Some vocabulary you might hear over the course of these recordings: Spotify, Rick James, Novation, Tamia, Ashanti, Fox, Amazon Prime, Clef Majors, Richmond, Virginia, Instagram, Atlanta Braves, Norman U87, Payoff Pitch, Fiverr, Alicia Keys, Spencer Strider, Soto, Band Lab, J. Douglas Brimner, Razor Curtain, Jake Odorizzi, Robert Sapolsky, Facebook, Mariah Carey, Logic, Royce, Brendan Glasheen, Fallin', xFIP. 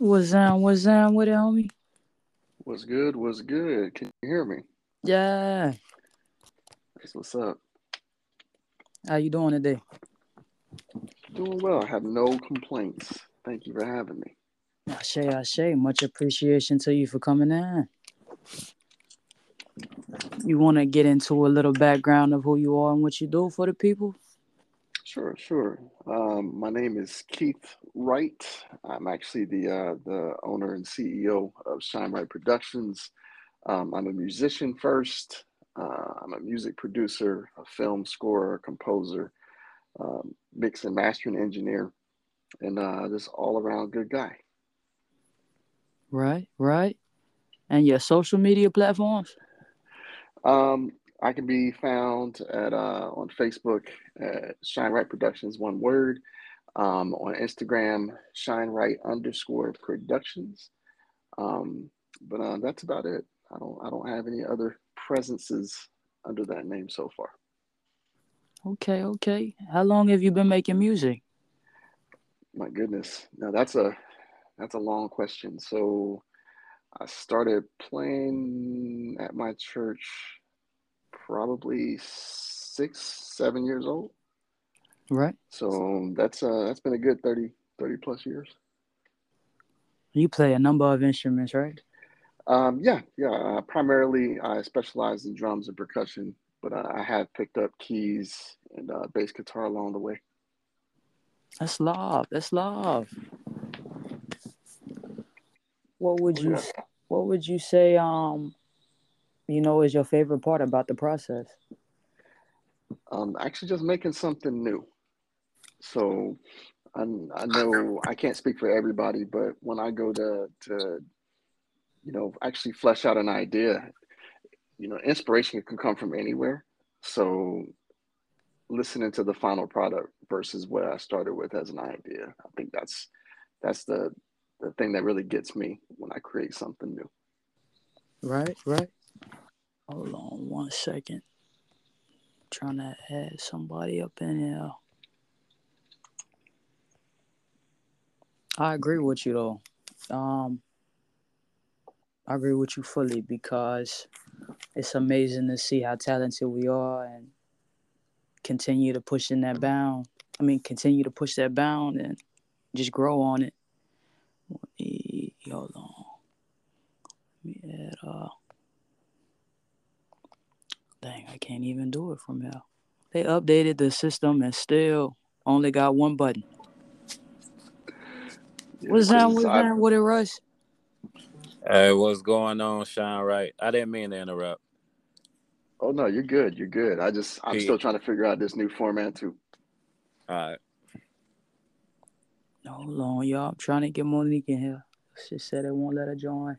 What's on with it, homie? What's good? What's good? Can you hear me? Yeah. That's what's up. How you doing today? Doing well. I have no complaints. Thank you for having me. Ashe. Much appreciation to you for coming in. You want to get into a little background of who you are and what you do for the people? Sure. My name is Keith Wright. I'm actually the owner and CEO of ShineWright Productions. I'm a musician first. I'm a music producer, a film scorer, a composer, mix and mastering engineer, and just all-around good guy. Right. And your social media platforms? I can be found at on Facebook at ShineWright Productions, one word. On Instagram, ShineWright_Productions. But that's about it. I don't have any other presences under that name so far. Okay. How long have you been making music? My goodness. Now that's a long question. So I started playing at my church probably 6-7 years old. Right. So that's been a good 30 plus years. You play a number of instruments, right? Yeah. Primarily, I specialize in drums and percussion, but I have picked up keys and bass guitar along the way. That's love. What would you say? Is your favorite part about the process? Actually, just making something new. So, I know I can't speak for everybody, but when I go to actually flesh out an idea, inspiration can come from anywhere. So, listening to the final product versus what I started with as an idea, I think that's the thing that really gets me when I create something new. Right. Hold on one second. I'm trying to add somebody up in here. I agree with you though. I agree with you fully because it's amazing to see how talented we are and continue to push that bound and just grow on it. Hold on. Let me add dang, I can't even do it from here. They updated the system and still only got one button. Yeah, what's that with it, Royce? Hey, what's going on, ShineWright? I didn't mean to interrupt. Oh no, you're good. I'm still trying to figure out this new format too. All right. Hold on, y'all. I'm trying to get Monique in here. She said they won't let her join.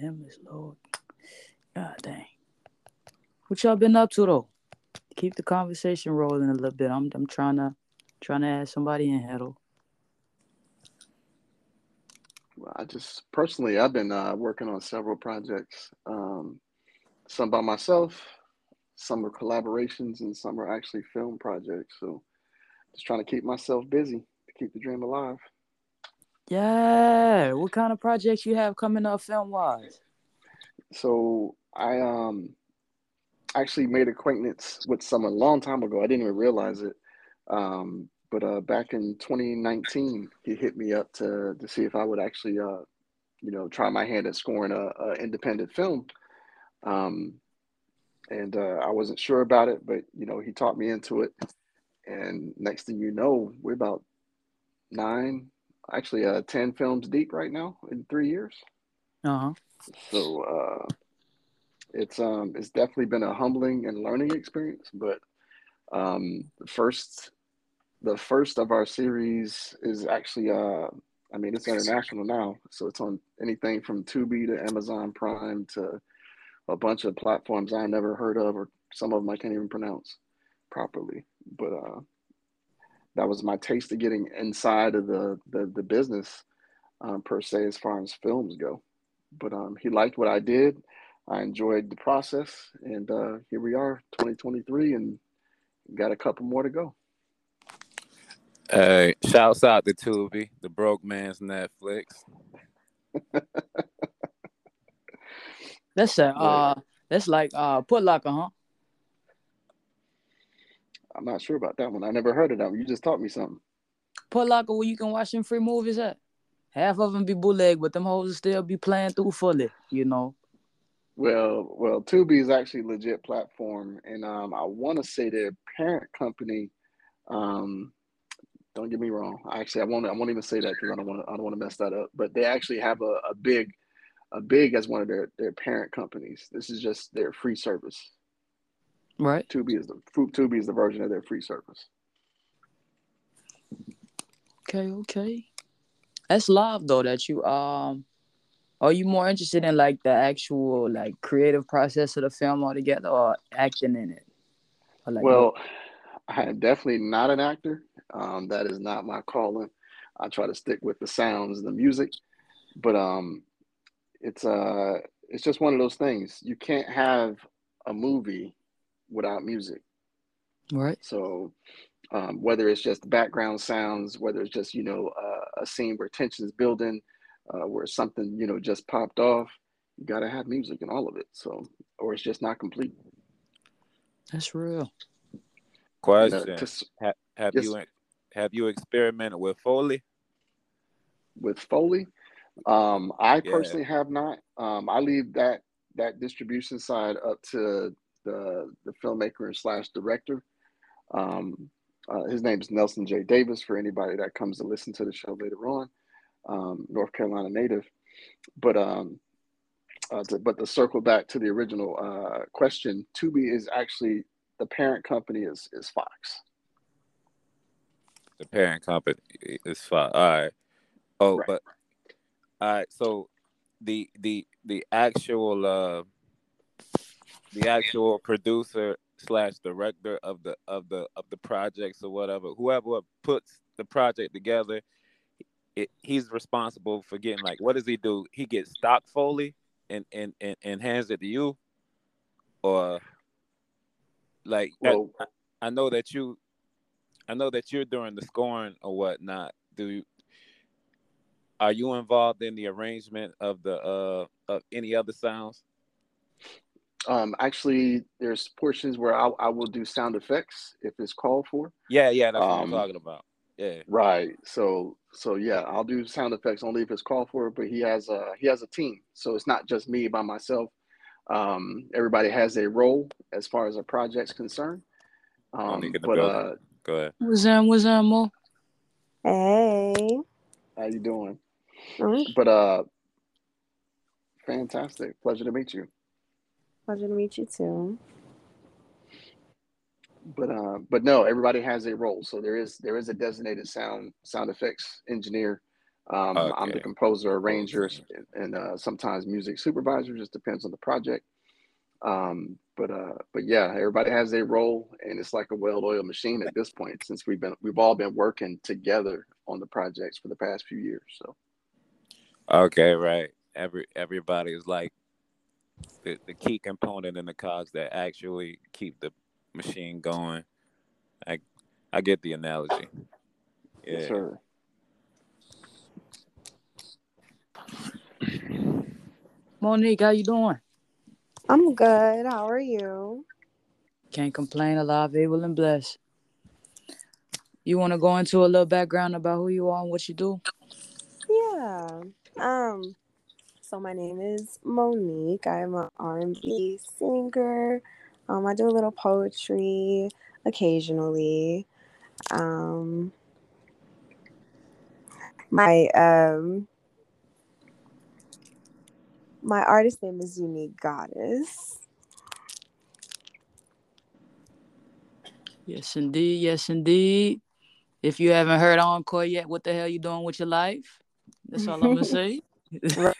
Damn this Lord. God dang. What y'all been up to though? Keep the conversation rolling a little bit. I'm trying to add somebody in here though. Well, I just personally I've been working on several projects. Some by myself, some are collaborations, and some are actually film projects. So just trying to keep myself busy to keep the dream alive. Yeah. What kind of projects you have coming up film-wise? So I actually made acquaintance with someone a long time ago. I didn't even realize it. But back in 2019, he hit me up to see if I would actually, try my hand at scoring an independent film. And I wasn't sure about it, but, he talked me into it. And next thing you know, we're about 10 films deep right now in 3 years. Uh-huh. So it's definitely been a humbling and learning experience, but the first of our series is actually it's international now, so it's on anything from Tubi to Amazon Prime to a bunch of platforms I never heard of, or some of them I can't even pronounce. properly. But that was my taste of getting inside of the business per se, as far as films go. But he liked what I did. I enjoyed the process, and here we are, 2023, and got a couple more to go. Hey, shouts out to Tubi, the broke man's Netflix. That's that's like Putlocker, huh? I'm not sure about that one. I never heard of that one. You just taught me something. Putlocker, where you can watch them free movies at. Half of them be bootleg, but them hoes still be playing through fully, you know. Well, Tubi is actually a legit platform, and I want to say their parent company. Don't get me wrong. Actually, I won't even say that because I don't want to mess that up. But they actually have a big as one of their parent companies. This is just their free service, right? Tubi is the version of their free service. Okay. That's live though. That you are you more interested in like the actual like creative process of the film altogether, or acting in it? Or, like, well, I am definitely not an actor. That is not my calling. I try to stick with the sounds and the music, but it's just one of those things. You can't have a movie without music, right? So whether it's just background sounds, whether it's just a scene where tension is building, where something just popped off, you gotta have music in all of it. So, or it's just not complete. That's real. Question: Have you experimented with Foley? With Foley, I personally have not. I leave that distribution side up to the filmmaker / director. His name is Nelson J. Davis, for anybody that comes to listen to the show later on. North Carolina native, but to circle back to the original question, Tubi is actually the parent company is Fox. The parent company is Fox. All right. Oh, right. But all right. So the actual producer / director of the projects or whatever, whoever puts the project together, he's responsible for getting, like, what does he do? He gets stock Foley and hands it to you, or like, well, I know that you're doing the scoring or whatnot. Are you involved in the arrangement of the of any other sounds? Actually, there's portions where I will do sound effects if it's called for. Yeah, that's what I'm talking about. Yeah. Right. So yeah, I'll do sound effects only if it's called for. But he has a team, so it's not just me by myself. Everybody has a role as far as a project's concerned. Go ahead. What's up, Mo? Hey. How you doing? Mm-hmm. But fantastic. Pleasure to meet you. Pleasure to meet you too. But no, everybody has a role. So there is a designated sound effects engineer. Okay. I'm the composer, arranger, and sometimes music supervisor. Just depends on the project. But yeah, everybody has a role, and it's like a well-oiled machine at this point. Since we've all been working together on the projects for the past few years. So. Okay. Right. Everybody is like the key component in the cogs that actually keep the machine going. I get the analogy. Yeah. Yes, sir. Monique, how you doing? I'm good. How are you? Can't complain. Alive, able, and blessed. You want to go into a little background about who you are and what you do? Yeah. So my name is Monique. I'm an R&B singer. I do a little poetry occasionally. My artist name is Unique Goddess. Yes, indeed. Yes, indeed. If you haven't heard Encore yet, what the hell you doing with your life? That's all I'm going to say. Right.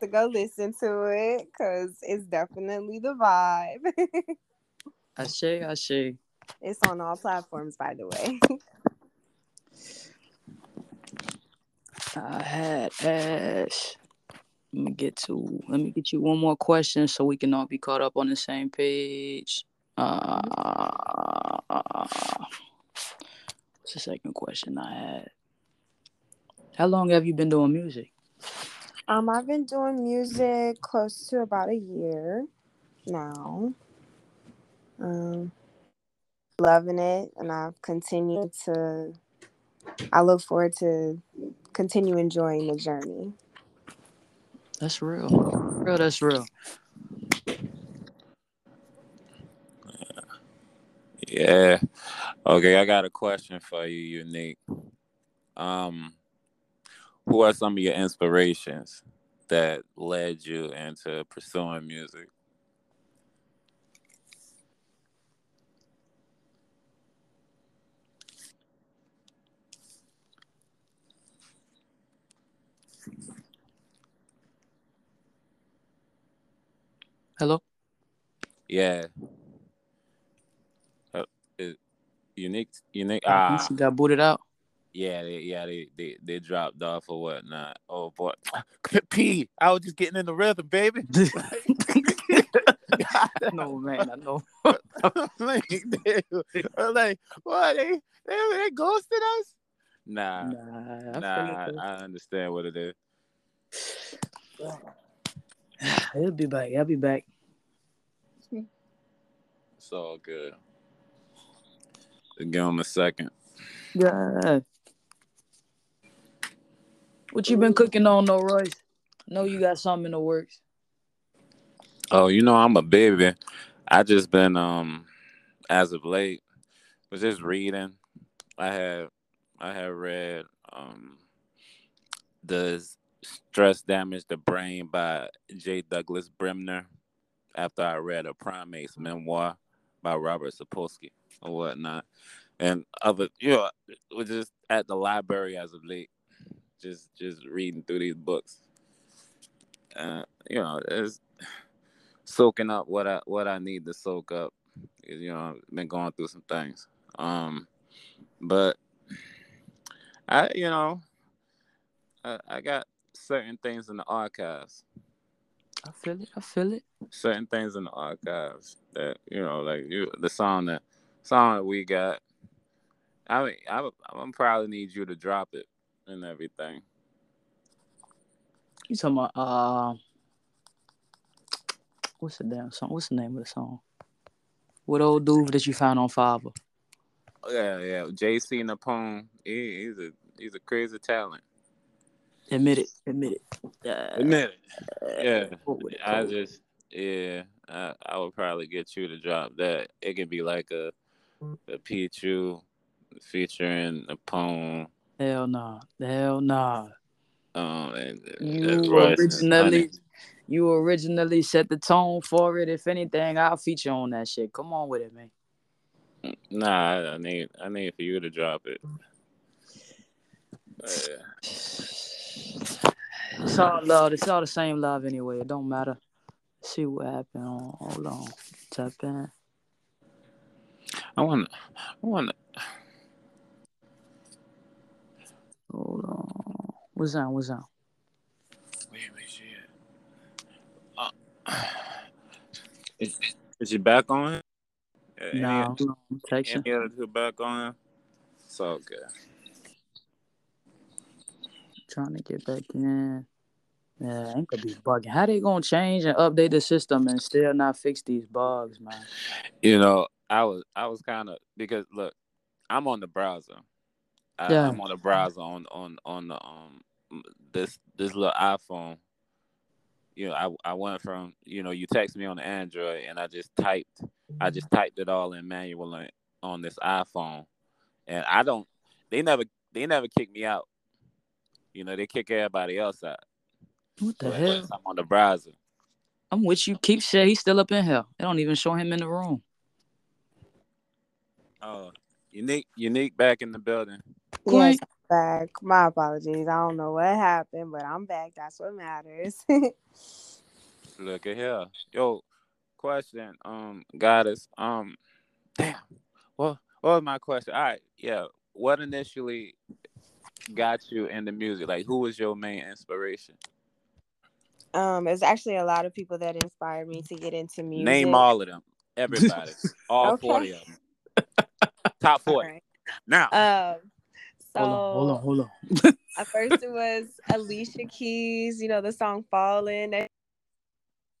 To go listen to it because it's definitely the vibe. I see. It's on all platforms, by the way. I had Ash. Let me get you one more question so we can all be caught up on the same page. What's the second question I had? How long have you been doing music? I've been doing music close to about a year now. Loving it, and I've continued to. I look forward to continue enjoying the journey. That's real, real. That's real. Yeah. Okay, I got a question for you, Unique. Who are some of your inspirations that led you into pursuing music? Hello? Yeah. Unique. She got booted out. Yeah, they dropped off or whatnot. Oh boy, P! I was just getting in the rhythm, baby. No man, I know. Like what? They ghosted us? Nah. I understand what it is. He'll be back. I'll be back. It's all good. Give him a second. Yeah. What you been cooking on, though, Royce? I know you got something in the works. Oh, you know I'm a baby. I just been as of late was just reading. I had read Does Stress Damage the Brain by J. Douglas Brimner. After I read A Primate's Memoir by Robert Sapolsky or whatnot. And other, we're just at the library as of late, just reading through these books. It's soaking up what I need to soak up. I've been going through some things. But I got certain things in the archives. I feel it. Certain things in the archives that the song that we got. I mean, I'm probably need you to drop it and everything. You talking about what's the damn song? What's the name of the song? What old dude that you found on Fiverr? Yeah. JC Napone. He's a crazy talent. Admit it. Yeah. I would probably get you to drop that. It could be like a Pichu featuring a poem. Hell nah. You originally set the tone for it. If anything, I'll feature on that shit. Come on with it, man. Nah, I need for you to drop it. It's all love. It's all the same love anyway. It don't matter. Let's see what happened. Hold on. Tap in. I wanna. Hold on. What's on? Wait, shit. Is your back on? No. Any other two back on? It's all good. Trying to get back in. Yeah, Anchor be bugging. How they gonna change and update the system and still not fix these bugs, man? I was kind of, because look, I'm on the browser. I'm on the browser on the this little iPhone. I went from you text me on the Android and I just typed it all in manual on this iPhone, and I don't. They never kicked me out. They kick everybody else out. What the hell? I'm on the browser. I'm with you. Keep saying he's still up in hell. They don't even show him in the room. Oh, Unique back in the building. Yes, I'm back. My apologies. I don't know what happened, but I'm back. That's what matters. Look at here. Yo, question, Goddess. Damn. Well, what was my question? All right, yeah. What initially got you into music? Like, who was your main inspiration? It's actually a lot of people that inspired me to get into music. Name all of them. Everybody. All 40 of them. Top 40. Right. Now. Hold on. At first it was Alicia Keys, you know, the song Fallin'.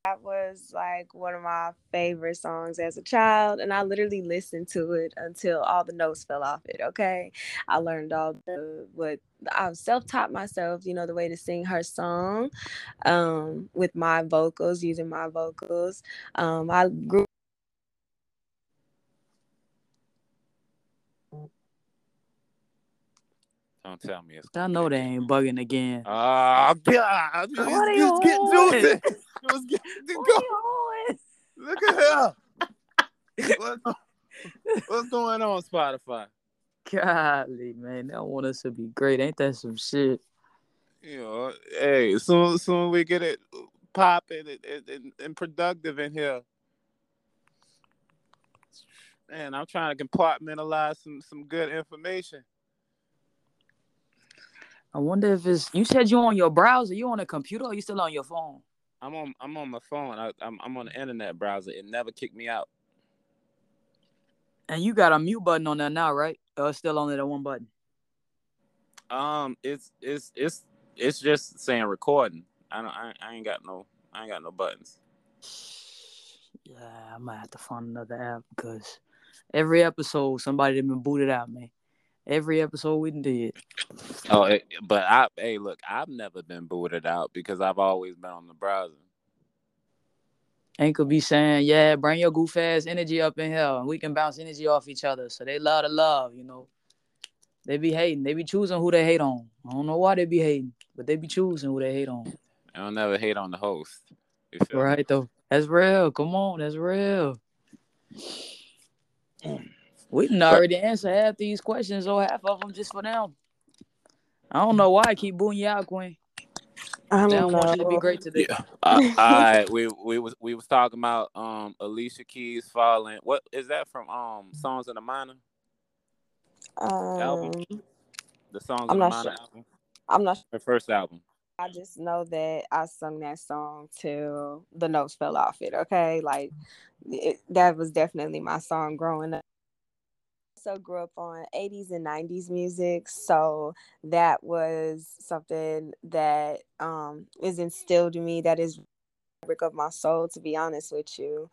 That was like one of my favorite songs as a child. And I literally listened to it until all the notes fell off it. Okay. I learned all the, what I self-taught myself, you know, the way to sing her song with my vocals, using my vocals. I grew. Don't tell me. It's I know they ain't bugging again. God. Just get to it. Just get to go. Look at her. What's going on, Spotify? Golly, man. They don't want us to be great. Ain't that some shit? You know, hey, soon we get it popping and productive in here. Man, I'm trying to compartmentalize some good information. I wonder if it's. You said you on your browser. You on a computer, or you still on your phone? I'm on my phone. I'm on the internet browser. It never kicked me out. And you got a mute button on there now, right? Or it's still only the one button? It's just saying recording. I ain't got no buttons. Yeah, I might have to find another app because every episode somebody been booted out, man. Every episode we did. Oh, but I've never been booted out because I've always been on the browser. Anchor be saying, yeah, bring your goof ass energy up in here and we can bounce energy off each other. So they love to love, you know. They be hating. They be choosing who they hate on. I don't know why they be hating, but they be choosing who they hate on. I don't never hate on the host. Right, me? Though. That's real. Come on, that's real. We didn't already answer half these questions, or half of them just for now. I don't know why I keep booing you out, Queen. I don't want you to be great today. Yeah. All right, we was talking about Alicia Keys Fallin'. What is that from? Songs in the Minor. Album. The Songs in the Minor album. I'm not sure. Her first album. I just know that I sung that song till the notes fell off it. Okay, like that was definitely my song growing up. Also grew up on 80s and 90s music, so that was something that is instilled in me, that is the fabric of my soul, to be honest with you.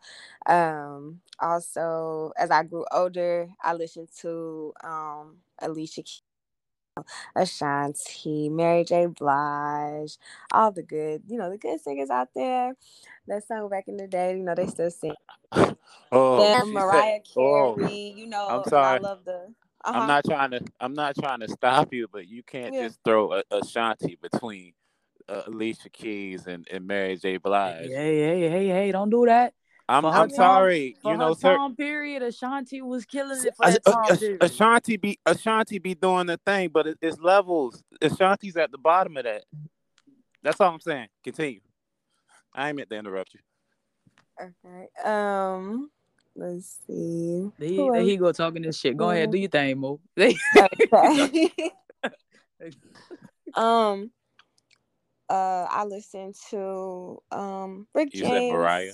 Also, as I grew older, I listened to Alicia Keys, Ashanti, Mary J. Blige, all the good, you know, the good singers out there that sung back in the day. You know, they still sing. Mariah Carey. You know, I'm sorry. I love the. Uh-huh. I'm not trying to stop you, but you can't just throw Ashanti between Alicia Keys and Mary J. Blige. Hey! Don't do that. I'm sorry. You know, for her time period, Ashanti was killing it for that time period. Ashanti be doing the thing, but it's levels. Ashanti's at the bottom of that. That's all I'm saying. Continue. I ain't meant to interrupt you. Okay. Let's see. There he go talking this shit. Go ahead, do your thing, Mo. Okay. I listened to Rick James. You said Mariah.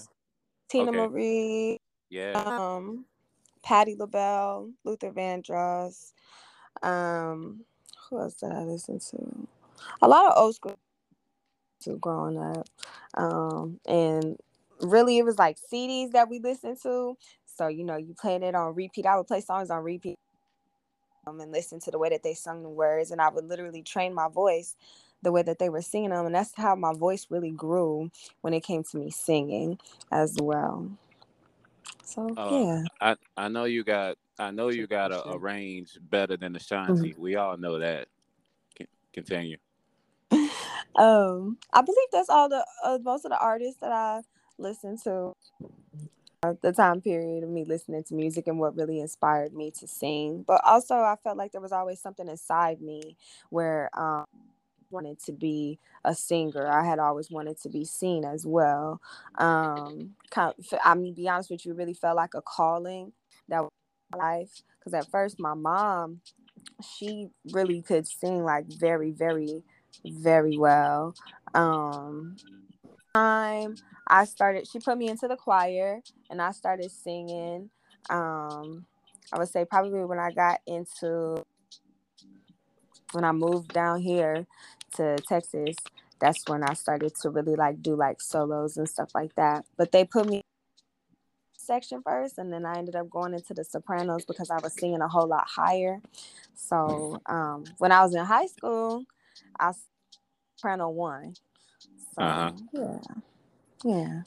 Tina Marie, Patti LaBelle, Luther Vandross. Who else did I listen to? A lot of old school growing up. And really, it was like CDs that we listened to. So, you know, you played it on repeat. I would play songs on repeat and listen to the way that they sung the words. And I would literally train my voice the way that they were singing them, and that's how my voice really grew when it came to me singing as well. So I know you got a range better than Ashanti. Mm-hmm. We all know that. Continue. I believe that's all the most of the artists that I listen to. The time period of me listening to music and what really inspired me to sing, but also I felt like there was always something inside me where wanted to be a singer. I had always wanted to be seen as well. I mean, to be honest with you, it really felt like a calling that was life, because at first my mom, she really could sing like very, very, very well. She put me into the choir and I started singing. I would say probably when I moved down here to Texas, that's when I started to really like do like solos and stuff like that. But they put me in the section first, and then I ended up going into the sopranos because I was singing a whole lot higher. So when I was in high school, I was soprano one. So, yeah.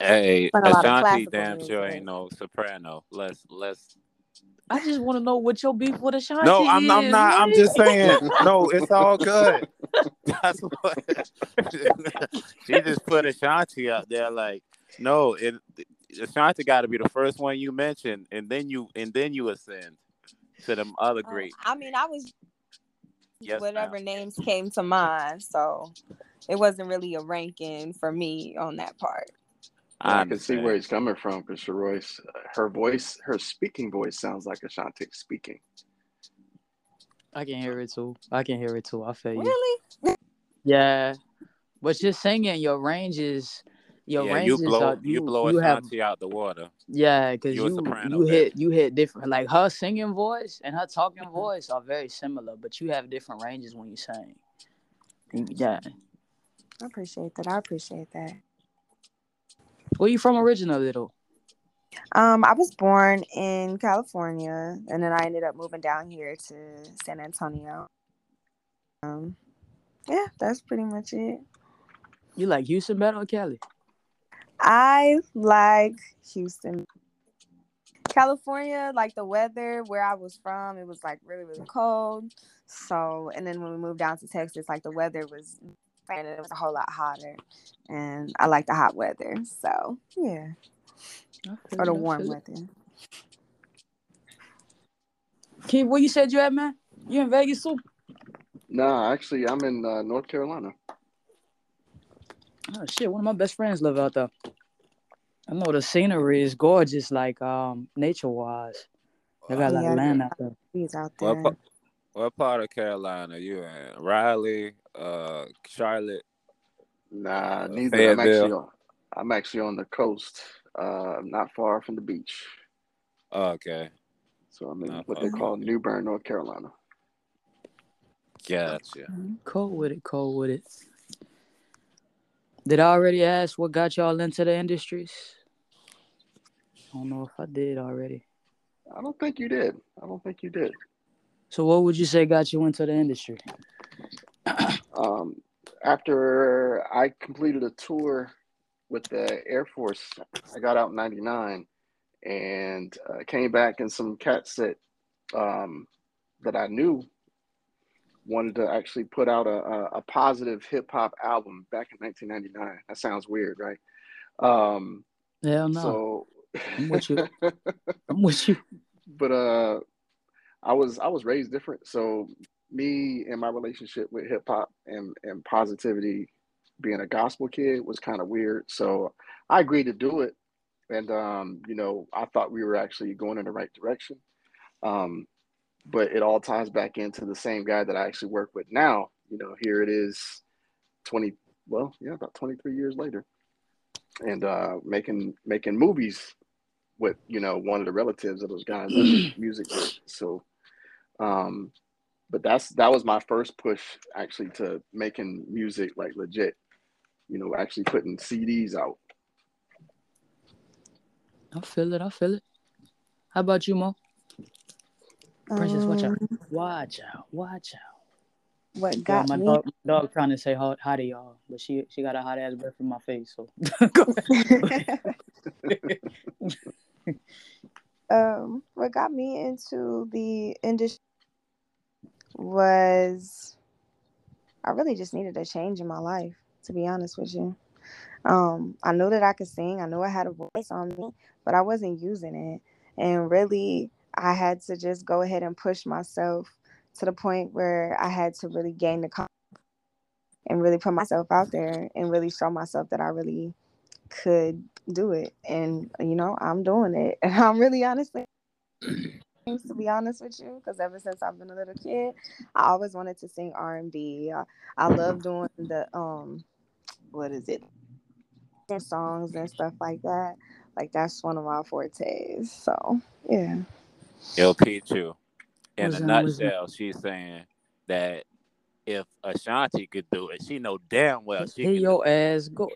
Hey, Ashanti, damn sure ain't no soprano. Let's. I just want to know what your beef with Ashanti is. No, I'm not. Right? I'm just saying. No, it's all good. That's what she just put Ashanti up there. Like, no, Ashanti got to be the first one you mention, and then you ascend to them other great. I mean, I was whatever names came to mind, so it wasn't really a ranking for me on that part. I can see where he's coming from, because Sharoyce, her voice, her speaking voice sounds like Ashanti speaking. I can hear it too. I feel you. Really? Yeah. But you're singing, your range is... You blow Ashanti out the water. Yeah, because you hit different... Like, her singing voice and her talking voice are very similar, but you have different ranges when you sing. Yeah. I appreciate that. Where you from originally, though? I was born in California, and then I ended up moving down here to San Antonio. Yeah, that's pretty much it. You like Houston better or Cali? I like Houston. California, like the weather where I was from, it was like really, really cold. So, and then when we moved down to Texas, like the weather was... and it was a whole lot hotter, and I like the hot weather, so yeah, or the warm weather. Keith, where you said you at, man? You in Vegas too? Nah, actually, I'm in North Carolina. Oh shit, one of my best friends live out there. I know the scenery is gorgeous, like nature wise. They got like land out there. He's out there. What part of Carolina you in? Raleigh, Charlotte? Nah, neither. I'm actually on the coast. Not far from the beach. Oh, okay. So I'm in what they call New Bern, North Carolina. Gotcha. Cold with it. Did I already ask what got y'all into the industries? I don't know if I did already. I don't think you did. So what would you say got you into the industry? After I completed a tour with the Air Force, I got out in 99 and came back, and some cats that I knew wanted to actually put out a positive hip-hop album back in 1999. That sounds weird, right? Yeah, no. So... I'm with you. But... I was raised different, so me and my relationship with hip hop and positivity, being a gospel kid, was kind of weird. So I agreed to do it, and I thought we were actually going in the right direction. But it all ties back into the same guy that I actually work with now. You know, here it is, about 23 years later, and making movies with one of the relatives of those guys that music with. So. But that was my first push actually to making music like legit, actually putting CDs out. I feel it. How about you, Mo? Precious, watch out. What got me? My dog trying to say hi to y'all, but she got a hot ass breath in my face, so. What got me into the industry was I really just needed a change in my life, to be honest with you. I knew that I could sing. I knew I had a voice on me, but I wasn't using it. And really, I had to just go ahead and push myself to the point where I had to really gain the confidence and really put myself out there and really show myself that I really could do it. And, I'm doing it. And I'm really honestly to be honest with you, because ever since I've been a little kid, I always wanted to sing R&B. I love doing the songs and stuff like that. Like, that's one of my fortes. So yeah. Pichu, in a nutshell, she's saying that if Ashanti could do it, she know damn well she could. Your ass go.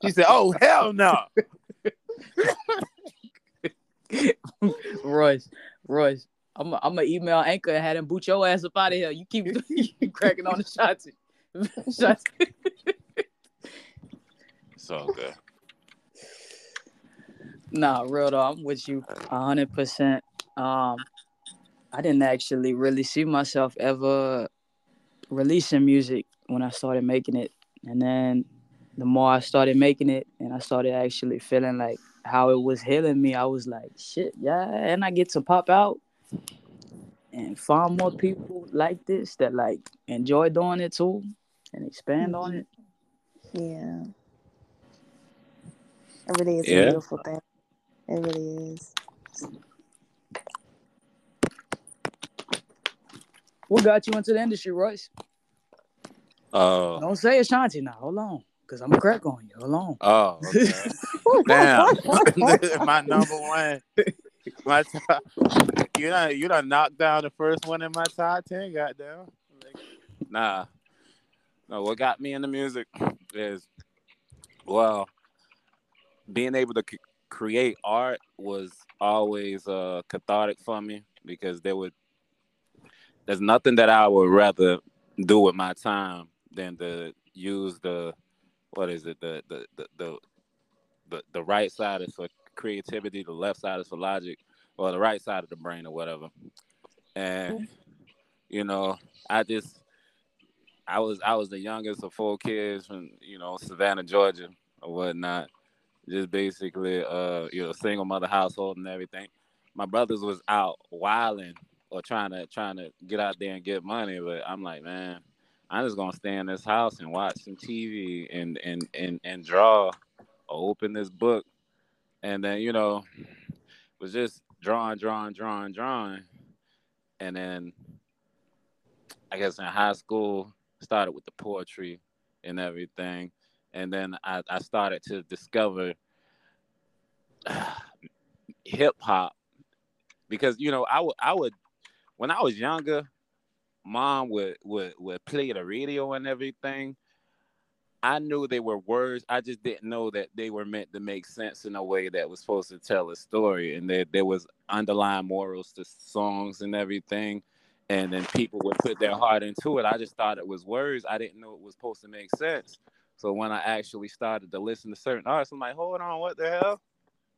She said, "Oh hell no." Royce, I'm gonna email Anchor and have him boot your ass up out of here. You keep cracking on Ashanti. So good. Nah, real though, I'm with you 100%. I didn't actually really see myself ever releasing music when I started making it. And then the more I started making it and I started actually feeling like how it was healing me, I was like, shit, yeah. And I get to pop out and find more people like this that like enjoy doing it too and expand on it. Yeah. It really is a beautiful thing. It really is. What got you into the industry, Royce? Don't say Ashanti now. Hold on, because I'm going to crack on you. Hold on. Oh, okay. Damn. My number one. You done knocked down the first one in my top 10, goddamn. Nah. No, what got me into music is, well, being able to create art was always cathartic for me, because there's nothing that I would rather do with my time than to use the right side is for creativity, the left side is for logic, or the right side of the brain or whatever. And you know, I was the youngest of 4 kids from, you know, Savannah, Georgia or whatnot. Just basically single mother household and everything. My brothers was out wilding or trying to get out there and get money, but I'm like, man, I'm just gonna stay in this house and watch some TV and draw or open this book. And then, you know, was just drawing. And then I guess in high school, started with the poetry and everything. And then I started to discover hip hop, because, you know, I would when I was younger, Mom would play the radio and everything. I knew they were words. I just didn't know that they were meant to make sense in a way that was supposed to tell a story, and that there was underlying morals to songs and everything. And then people would put their heart into it. I just thought it was words. I didn't know it was supposed to make sense. So when I actually started to listen to certain artists, I'm like, hold on, what the hell?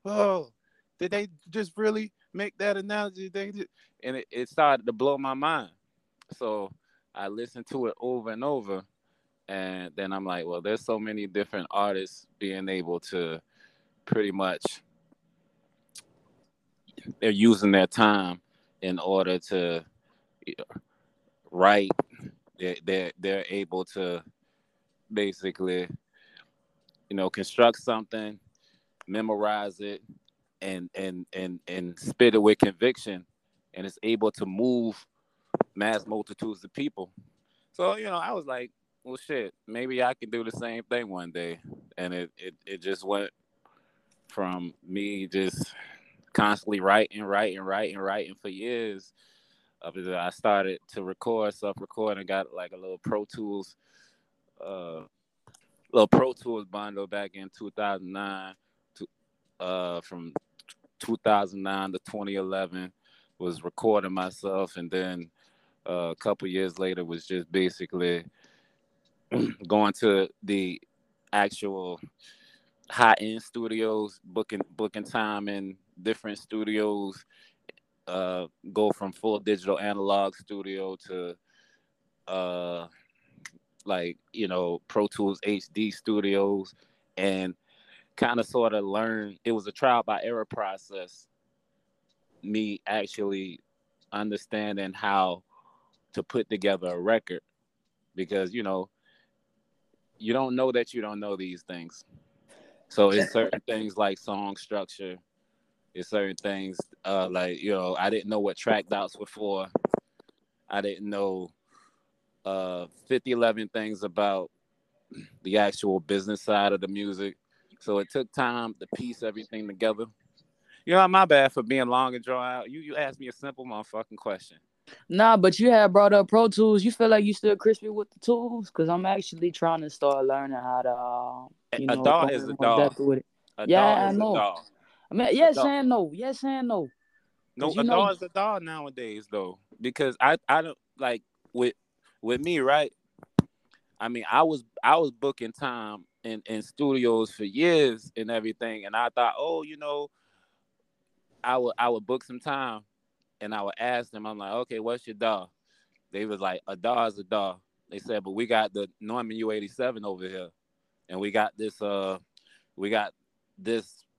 Whoa, did they just really make that analogy? And it started to blow my mind. So I listened to it over and over. And then I'm like, well, there's so many different artists being able to pretty much, they're using their time in order to, you know, write. They're able to basically, you know, construct something, memorize it, and spit it with conviction, and it's able to move mass multitudes of people. So, you know, I was like, well, shit, maybe I can do the same thing one day. And it just went from me just constantly writing for years. I started to self-record, and got like a little Pro Tools bundle back in 2009 to, from 2009 to 2011 was recording myself, and then a couple years later was just basically going to the actual high-end studios, booking time in different studios, go from full digital analog studio to Pro Tools HD studios, and kind of sort of learn. It was a trial by error process, me actually understanding how to put together a record, because, you know, you don't know that you don't know these things. So it's certain things like song structure It's certain things like, you know, I didn't know what track dots were for. I didn't know 5011 things about the actual business side of the music. So it took time to piece everything together. You know, my bad for being long and drawn out. You asked me a simple motherfucking question. Nah, but you had brought up Pro Tools. You feel like you still crispy with the tools? Because I'm actually trying to start learning how to, you know, a doll is a doll. Yeah, I know. I mean, yes and no. Yes and no. No, a doll is a doll nowadays, though. Because I don't like with me, right? I mean, I was booking time in studios for years and everything, and I thought, oh, you know, I would book some time. And I would ask them, I'm like, okay, what's your doll? They was like, a doll is a doll. They said, but we got the Norman U87 over here. And we got this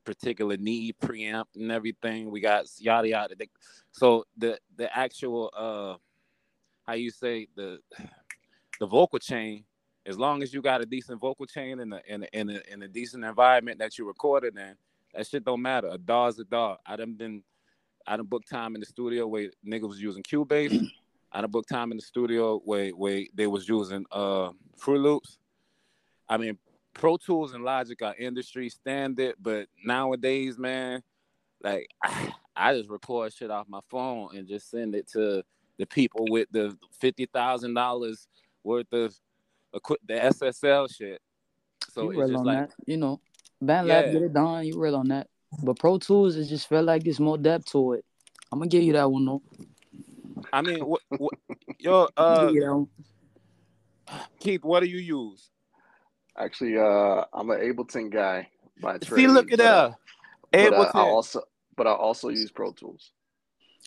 particular need preamp and everything. We got yada yada. So the actual, how you say, the vocal chain, as long as you got a decent vocal chain in a decent environment that you recorded in, that shit don't matter. A doll is a doll. I done booked time in the studio where niggas was using Cubase. I done booked time in the studio where they was using Fruit Loops. I mean, Pro Tools and Logic are industry standard, but nowadays, man, like, I just record shit off my phone and just send it to the people with the $50,000 worth of the SSL shit. So you it's just like... That. You know, Band Lab, get it done, you real on that. But Pro Tools, it just felt like it's more depth to it. I'm gonna give you that one though. I mean, Keith, what do you use? Actually, I'm an Ableton guy by trade. See, look at that. Ableton. I also use Pro Tools.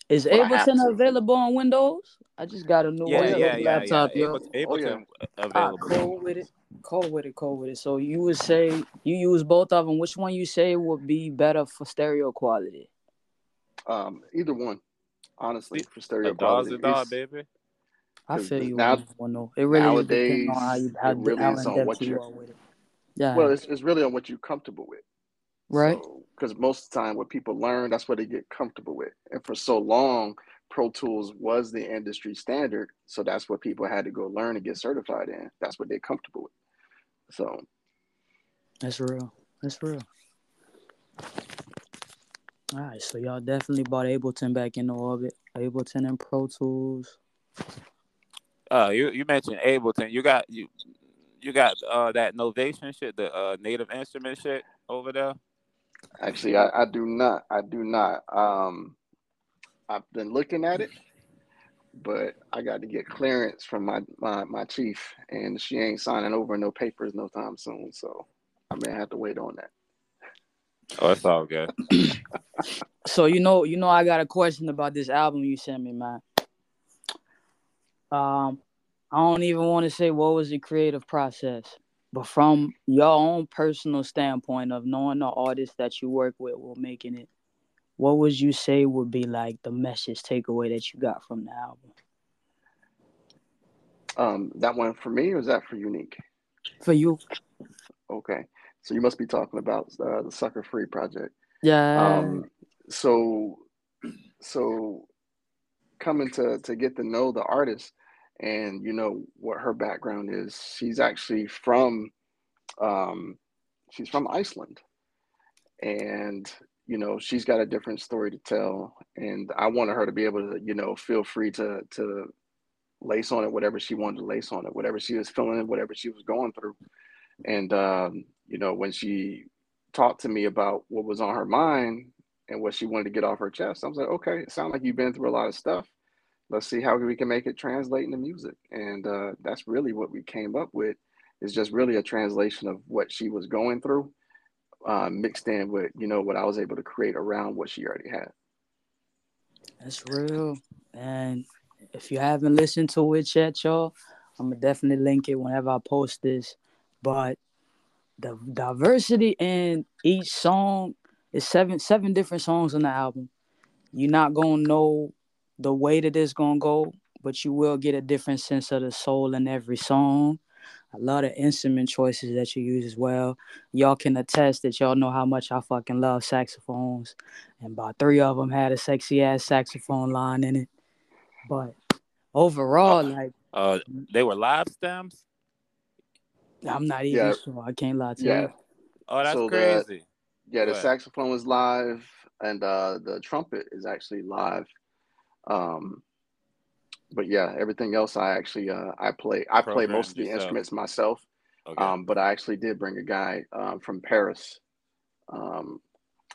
Is Ableton available on Windows? I just got a new laptop. Yeah. Ableton available. Cold with it. So you would say you use both of them. Which one you say would be better for stereo quality? Either one, honestly, for stereo quality. A dollar, baby. I feel you. Now, it really nowadays, depends on how you are with it. Yeah. Well, it's really on what you're comfortable with, right? Because most of the time, what people learn, that's what they get comfortable with. And for so long, Pro Tools was the industry standard, so that's what people had to go learn and get certified in. That's what they're comfortable with. So that's real. All right, so y'all definitely bought Ableton back into orbit. Ableton and Pro Tools. You mentioned Ableton. You got that Novation shit, the native instrument shit over there. Actually, I do not. I've been looking at it, but I got to get clearance from my chief, and she ain't signing over no papers no time soon, so I may have to wait on that. Oh, that's all good. So, you know, I got a question about this album you sent me, man. I don't even want to say what was the creative process, but from your own personal standpoint of knowing the artists that you work with while making it, what would you say would be like the message takeaway that you got from the album? That one for me, or is that for Unique? For you. Okay. So you must be talking about the Sucker Free project. Yeah. So coming to get to know the artist and, you know, what her background is, she's actually from Iceland. And... you know, she's got a different story to tell, and I wanted her to be able to, you know, feel free to lace on it, whatever she wanted to lace on it, whatever she was feeling, whatever she was going through. And, you know, when she talked to me about what was on her mind and what she wanted to get off her chest, I was like, okay, it sounds like you've been through a lot of stuff. Let's see how we can make it translate into music. And that's really what we came up with, is just really a translation of what she was going through, mixed in with, you know, what I was able to create around what she already had. That's real. And if you haven't listened to it yet, y'all, I'm gonna definitely link it whenever I post this. But the diversity in each song is seven different songs on the album. You're not gonna know the way that it's gonna go, but you will get a different sense of the soul in every song. a lot of instrument choices that you use as well. Y'all can attest that y'all know how much I fucking love saxophones, and about three of them had a sexy ass saxophone line in it. But overall, they were live stems. I'm not even sure. I can't lie to you. Oh, that's crazy. The saxophone was live, and the trumpet is actually live. But yeah, everything else I actually I play most of the instruments myself. Okay. But I actually did bring a guy from Paris. Mr.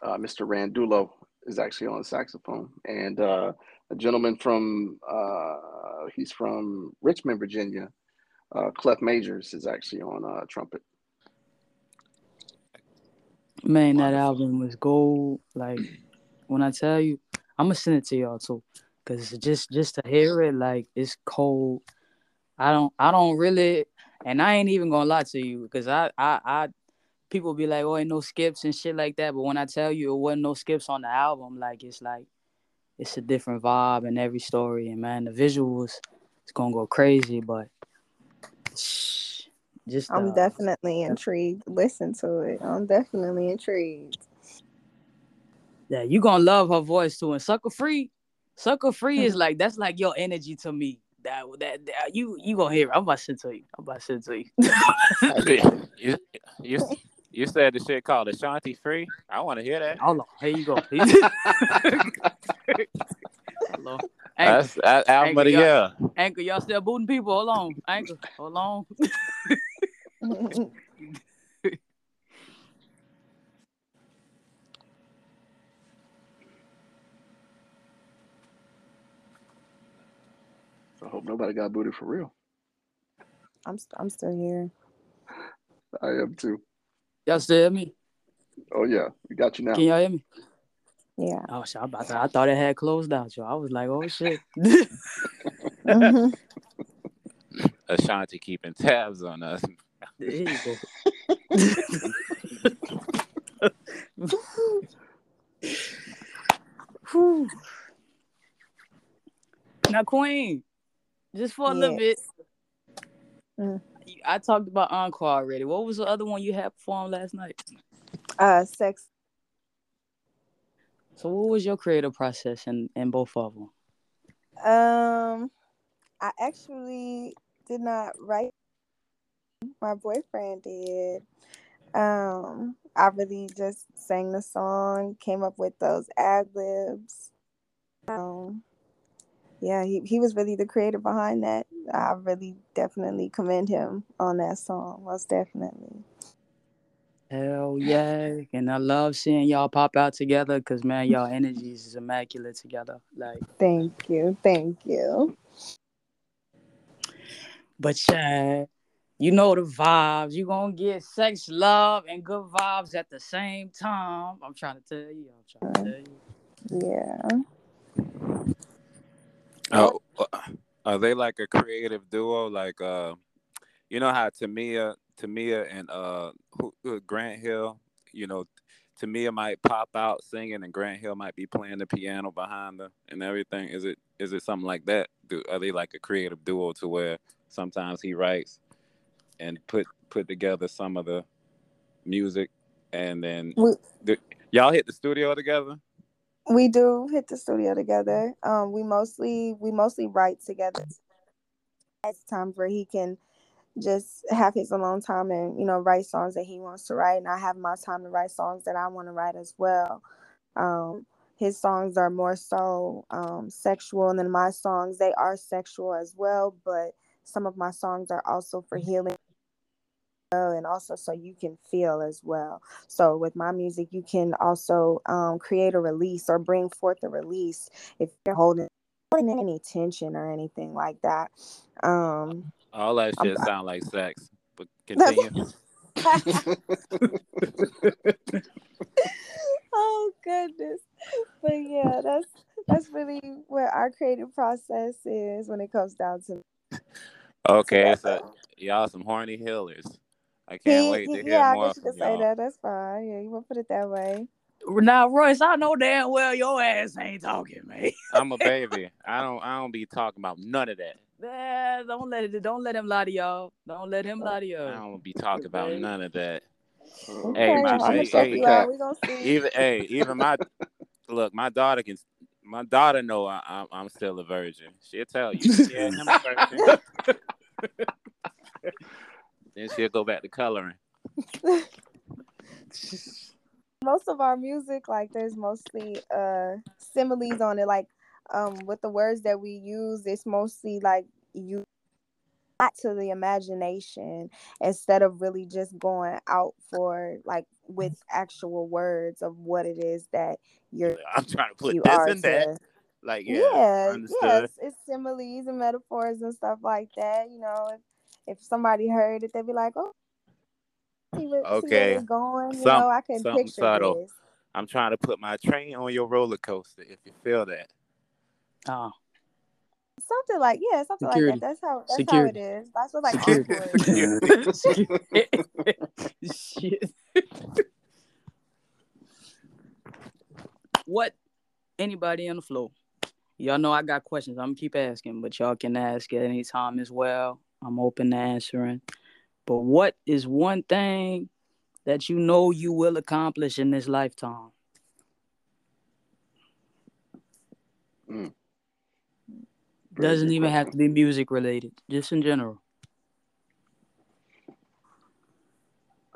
Randulo is actually on the saxophone, and a gentleman from he's from Richmond, Virginia. Clef Majors is actually on trumpet. Man, that album was gold. Like, when I tell you, I'm gonna send it to y'all too, because just to hear it, like, it's cold. I don't really, and I ain't even gonna lie to you, because I people be like, oh, ain't no skips and shit like that, but when I tell you it wasn't no skips on the album, like it's a different vibe in every story, and man, the visuals, it's gonna go crazy, but. I'm definitely intrigued. Listen to it. I'm definitely intrigued. Yeah, you gonna love her voice too. And Sucker Free is like, that's like your energy to me. That you gonna hear it. I'm about to send to you. You said the shit called Ashanti Free. I want to hear that. Hold on, here you go. Hello. Anchor. That's album of the year. Anchor, y'all still booting people. Hold on. Anchor, hold on. I hope nobody got booted for real. I'm still here. I am too. Y'all still hear me? Oh yeah, we got you now. Can y'all hear me? Yeah. Oh shit! I thought it had closed out, yo. I was like, oh shit. Ashanti keeping tabs on us. There you go. Now, Queen, just for a little bit, I talked about Encore already. What was the other one you had performed last night? Sex. So what was your creative process in both of them? I actually did not write. My boyfriend did. I really just sang the song, came up with those ad-libs. He was really the creator behind that. I really definitely commend him on that song, most definitely. Hell yeah. And I love seeing y'all pop out together, because, man, y'all energies is immaculate together. Like, Thank you. But, yeah, you know the vibes. You're going to get sex, love, and good vibes at the same time. I'm trying to tell you. Yeah. Oh, are they like a creative duo? Like, you know how Tamia and Grant Hill, you know, Tamia might pop out singing and Grant Hill might be playing the piano behind her and everything. Is it something like that? Are they like a creative duo to where sometimes he writes and put together some of the music, and then y'all hit the studio together? We do hit the studio together. We mostly write together. There's times where he can just have his alone time and, you know, write songs that he wants to write, and I have my time to write songs that I want to write as well. His songs are more so sexual, and then my songs, they are sexual as well, but some of my songs are also for healing and also so you can feel as well. So with my music, you can also create a release or bring forth a release if you're holding any tension or anything like that. All that shit sound like sex, but continue. Oh goodness. But yeah, that's really what our creative process is when it comes down to. Okay, so y'all some horny healers. I can't wait to hear more. Yeah, I guess you can say that. That's fine. Yeah, you want to put it that way. Now, Royce, I know damn well your ass ain't talking, man. I'm a baby. I don't be talking about none of that. Man, don't let him lie to y'all. Don't let him lie to y'all. I don't be talking about none of that. Okay, hey, my daughter can. My daughter know I'm still a virgin. She'll tell you. Yeah, I'm a virgin. Then she'll go back to coloring. Most of our music, like, there's mostly similes on it. Like, with the words that we use, it's mostly like you got to the imagination instead of really just going out for, like, with actual words of what it is that you're. I'm trying to put this in that. Like, it's similes and metaphors and stuff like that. You know, if somebody heard it, they'd be like, oh, see where it's going. You know, I can picture subtle. This. I'm trying to put my train on your roller coaster, if you feel that. Oh. Something like, something security. Like that. That's how it is. That's what, like, awkward. Shit. What? Anybody on the floor? Y'all know I got questions. I'm going to keep asking, but y'all can ask at any time as well. I'm open to answering. But what is one thing that you know you will accomplish in this lifetime? Doesn't even have to be music related, just in general.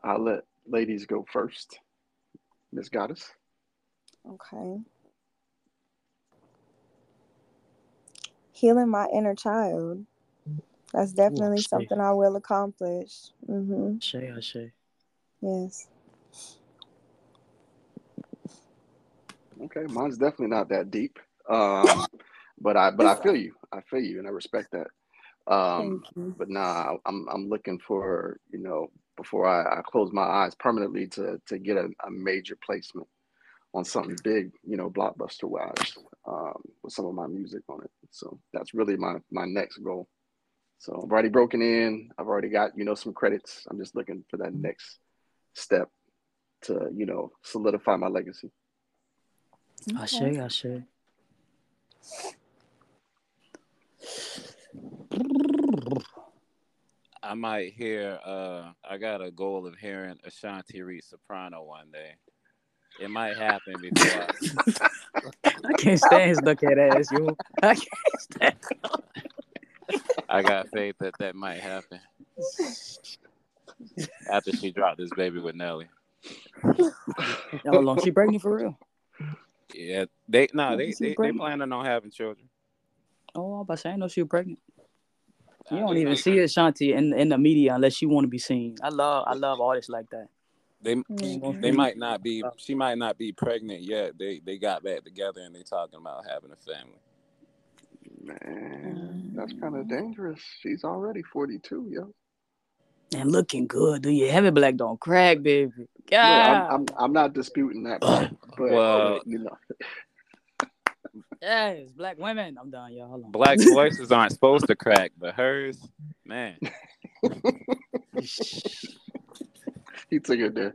I'll let ladies go first. Miss Goddess. Okay. Healing my inner child. That's definitely something I will accomplish. Mm-hmm. I say. Yes. Okay, mine's definitely not that deep. But I feel you. I feel you, and I respect that. But nah, I'm looking for, you know, before I close my eyes permanently to get a major placement on something big, you know, blockbuster wise, with some of my music on it. So that's really my next goal. So I've already broken in. I've already got, you know, some credits. I'm just looking for that next step to, you know, solidify my legacy. Okay. I see. I might hear, I got a goal of hearing Ashanti read soprano one day. It might happen before I can't stand his bucket ass, yo. I can't stand I got faith that might happen. After she dropped this baby with Nelly. Hold on, she pregnant for real? Yeah, they planning on having children. Oh, but I ain't know she was pregnant. You don't even see Ashanti in the media unless you want to be seen. I love artists like that. They might not be. She might not be pregnant yet. They got back together and they talking about having a family. Man, that's kind of dangerous. She's already 42, yo. And looking good. Do you have it, black don't crack, baby? God. Yeah, I'm not disputing that. But well, you know. Yes, black women. I'm done, y'all. Hold on. Black voices aren't supposed to crack, but hers, man. He took it there.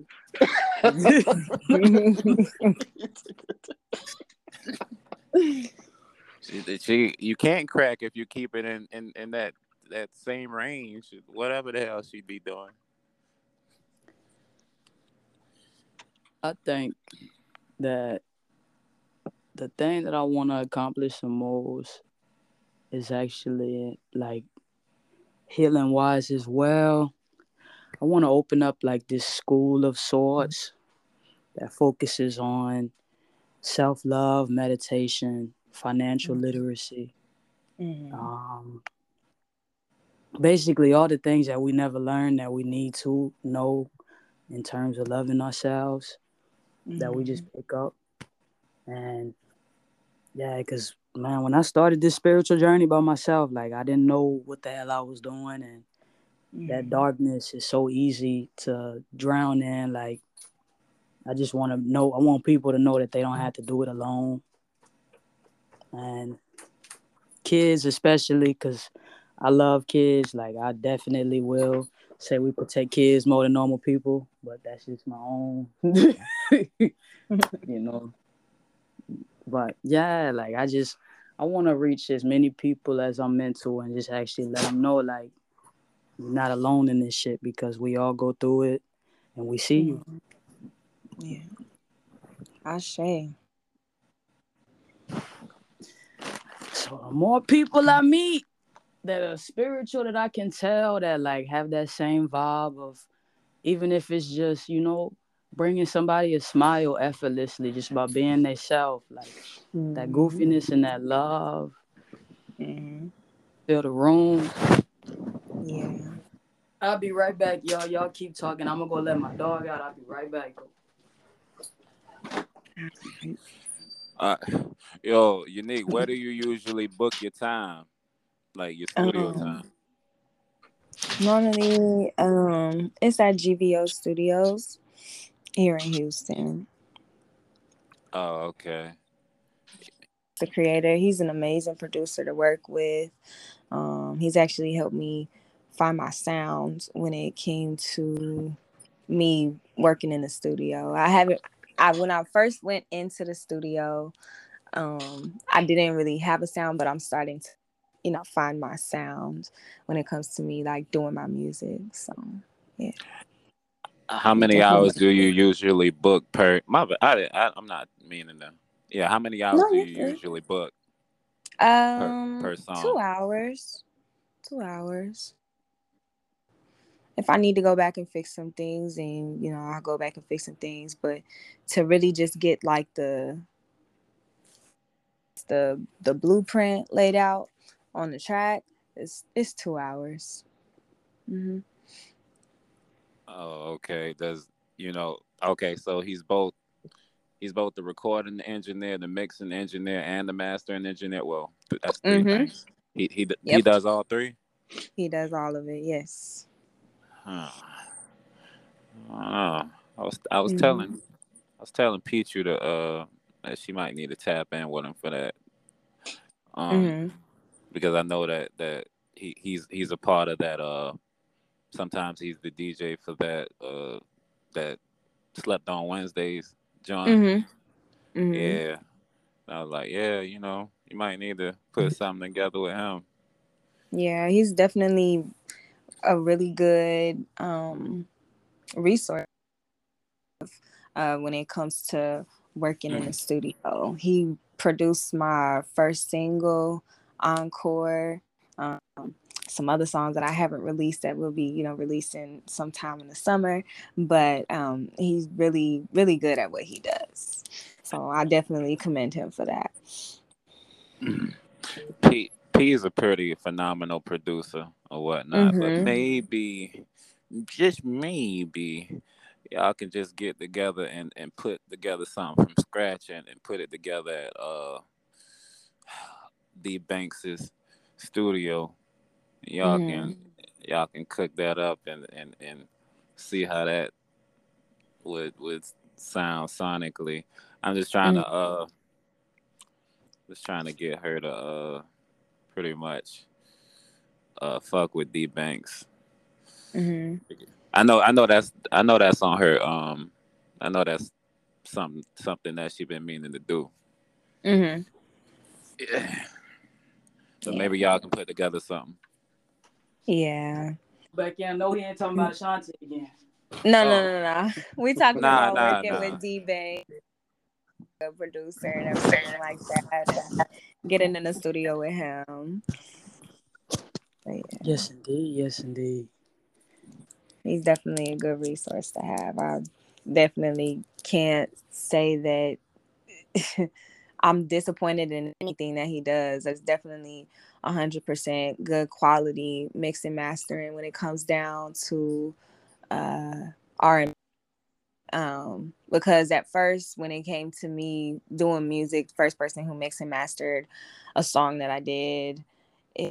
You can't crack if you keep it in that same range, whatever the hell she'd be doing. I think that the thing that I want to accomplish the most is actually, like, healing wise as well. I want to open up, like, this school of sorts that focuses on self-love, meditation, financial literacy. Mm-hmm. Basically, all the things that we never learned that we need to know in terms of loving ourselves, mm-hmm. that we just pick up. And, yeah, because, man, when I started this spiritual journey by myself, like, I didn't know what the hell I was doing. And mm-hmm. that darkness is so easy to drown in. Like, I just want to know. I want people to know that they don't have to do it alone. And kids especially, because I love kids. Like, I definitely will say we protect kids more than normal people, but that's just my own, you know. But, yeah, like, I I want to reach as many people as I'm meant to, and just actually let them know, like, you're not alone in this shit, because we all go through it, and we see you. Yeah. Ashe. So the more people I meet that are spiritual, that I can tell that, like, have that same vibe of, even if it's just, you know, bringing somebody a smile effortlessly just by being themselves, like, that goofiness and that love, fill the room. Yeah. I'll be right back, y'all. Y'all keep talking. I'm gonna go let my dog out. I'll be right back. Yo, Unique, where do you usually book your time? Like your studio time? Normally, it's at GVO Studios here in Houston. Oh, okay. The creator, he's an amazing producer to work with. He's actually helped me find my sounds when it came to me working in the studio. When I first went into the studio, I didn't really have a sound, but I'm starting to, you know, find my sound when it comes to me, like, doing my music. So, yeah. How many hours do you usually book per? I'm not meaning to. Yeah, how many hours do you usually book? Per song? 2 hours. 2 hours. If I need to go back and fix some things, and, you know, I'll go back and fix some things, but to really just get, like, the blueprint laid out on the track, it's 2 hours. Mm-hmm. Oh, okay. So he's both the recording engineer, the mixing engineer, and the mastering engineer. Well, that's three things. He does all three? He does all of it, yes. Huh. I was telling Pichu to that she might need to tap in with him for that. Because I know that he's a part of that. Sometimes he's the DJ for that that Slept on Wednesdays, John. Mm-hmm. Mm-hmm. Yeah, and I was like, yeah, you know, you might need to put something together with him. Yeah, he's definitely a really good resource when it comes to working in the studio. He produced my first single, Encore, some other songs that I haven't released that will be, you know, releasing sometime in the summer, but he's really, really good at what he does. So I definitely commend him for that. P is a pretty phenomenal producer or whatnot, but maybe, just maybe, y'all can just get together and put together something from scratch and put it together at D Banks' studio. Y'all can cook that up and see how that would sound sonically. I'm just trying to get her to pretty much fuck with D Banks. Mm-hmm. I know that's on her. I know that's something that she's been meaning to do. Mm-hmm. Yeah. So maybe y'all can put together something. Yeah. But yeah, no, he ain't talking about Ashanti again. No. We talking about working with D Banks, the producer and everything like that. Getting in the studio with him. Yeah. Yes, indeed. He's definitely a good resource to have. I definitely can't say that I'm disappointed in anything that he does. That's definitely 100% good quality mix and mastering when it comes down to R&B. Because at first, when it came to me doing music, the first person who mixed and mastered a song that I did, it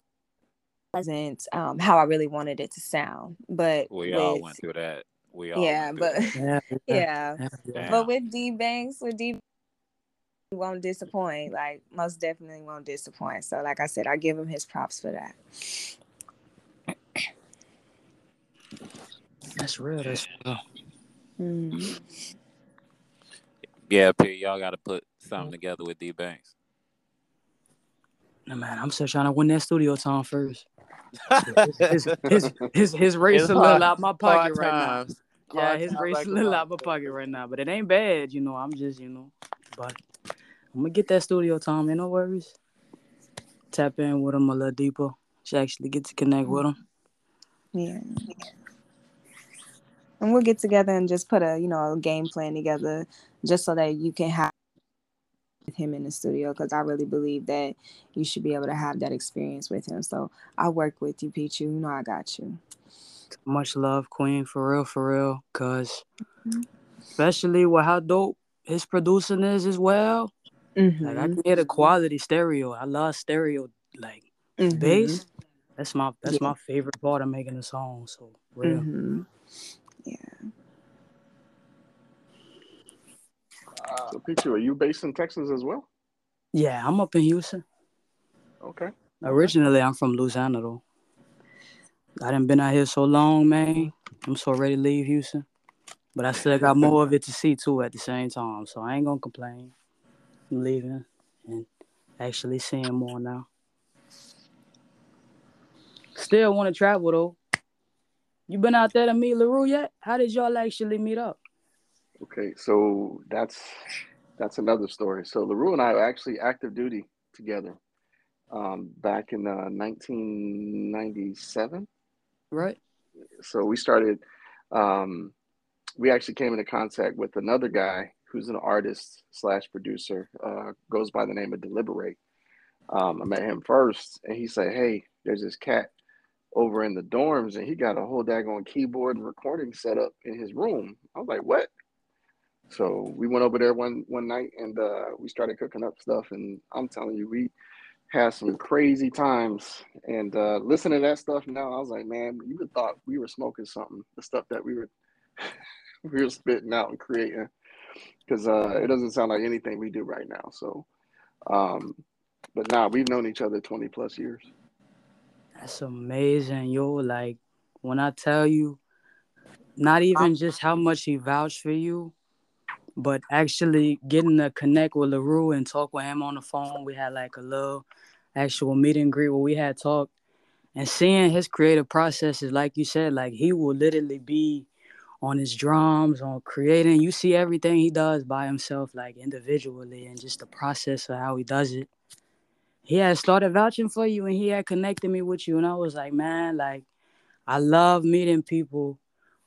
wasn't how I really wanted it to sound. But we all went through that. But with D Banks, won't disappoint. Like, most definitely won't disappoint. So, like I said, I give him his props for that. That's real. Mm. Yeah, P, y'all got to put something together with D Banks. No, man, I'm still trying to win that studio time first. His rate's a little out my pocket right now. Yeah, his rate's a little out my pocket right now, but it ain't bad, you know. I'm just, you know, but I'm gonna get that studio time. Ain't no worries. Tap in with him a little deeper. She actually get to connect with him. Yeah. And we'll get together and just put a, you know, a game plan together just so that you can have him in the studio, because I really believe that you should be able to have that experience with him. So I work with you, Pichu. You know I got you. Much love, Queen, for real, because especially with how dope his producing is as well. Mm-hmm. Like I can hear the quality stereo. I love stereo, like bass. That's my favorite part of making a song. So real. Mm-hmm. Yeah. So, Pichu, are you based in Texas as well? Yeah, I'm up in Houston. Okay. Originally, I'm from Louisiana, though. I done been out here so long, man. I'm so ready to leave Houston. But I still got more of it to see, too, at the same time. So I ain't going to complain. I'm leaving and actually seeing more now. Still want to travel, though. You been out there to meet LaRue yet? How did y'all actually meet up? Okay, so that's another story. So LaRue and I were actually active duty together back in 1997. Right. So we started, we actually came into contact with another guy who's an artist / producer, goes by the name of Deliberate. I met him first and he said, hey, there's this cat over in the dorms and he got a whole daggone keyboard and recording set up in his room. I was like, what? So we went over there one night and we started cooking up stuff. And I'm telling you, we had some crazy times. And listening to that stuff now, I was like, man, you would have thought we were smoking something, the stuff that we were we were spitting out and creating. Because it doesn't sound like anything we do right now. So, but nah, we've known each other 20 plus years. That's amazing, yo. Like, when I tell you, not even just how much he vouched for you, but actually getting to connect with LaRue and talk with him on the phone. We had like a little actual meet and greet where we had talk. And seeing his creative processes, like you said, like he will literally be on his drums, on creating. You see everything he does by himself, like individually, and just the process of how he does it. He had started vouching for you and he had connected me with you. And I was like, man, like I love meeting people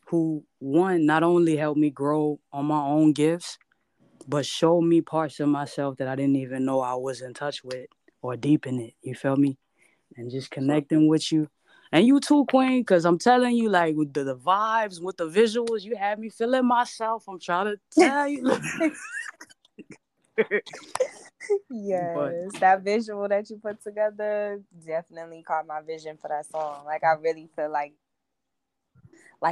who, one, not only helped me grow on my own gifts, but showed me parts of myself that I didn't even know I was in touch with or deep in it. You feel me? And just connecting with you. And you too, Queen, because I'm telling you, like, with the vibes, with the visuals, you had me feeling myself. I'm trying to tell you. Yes, but that visual that you put together definitely caught my vision for that song. Like, I really feel like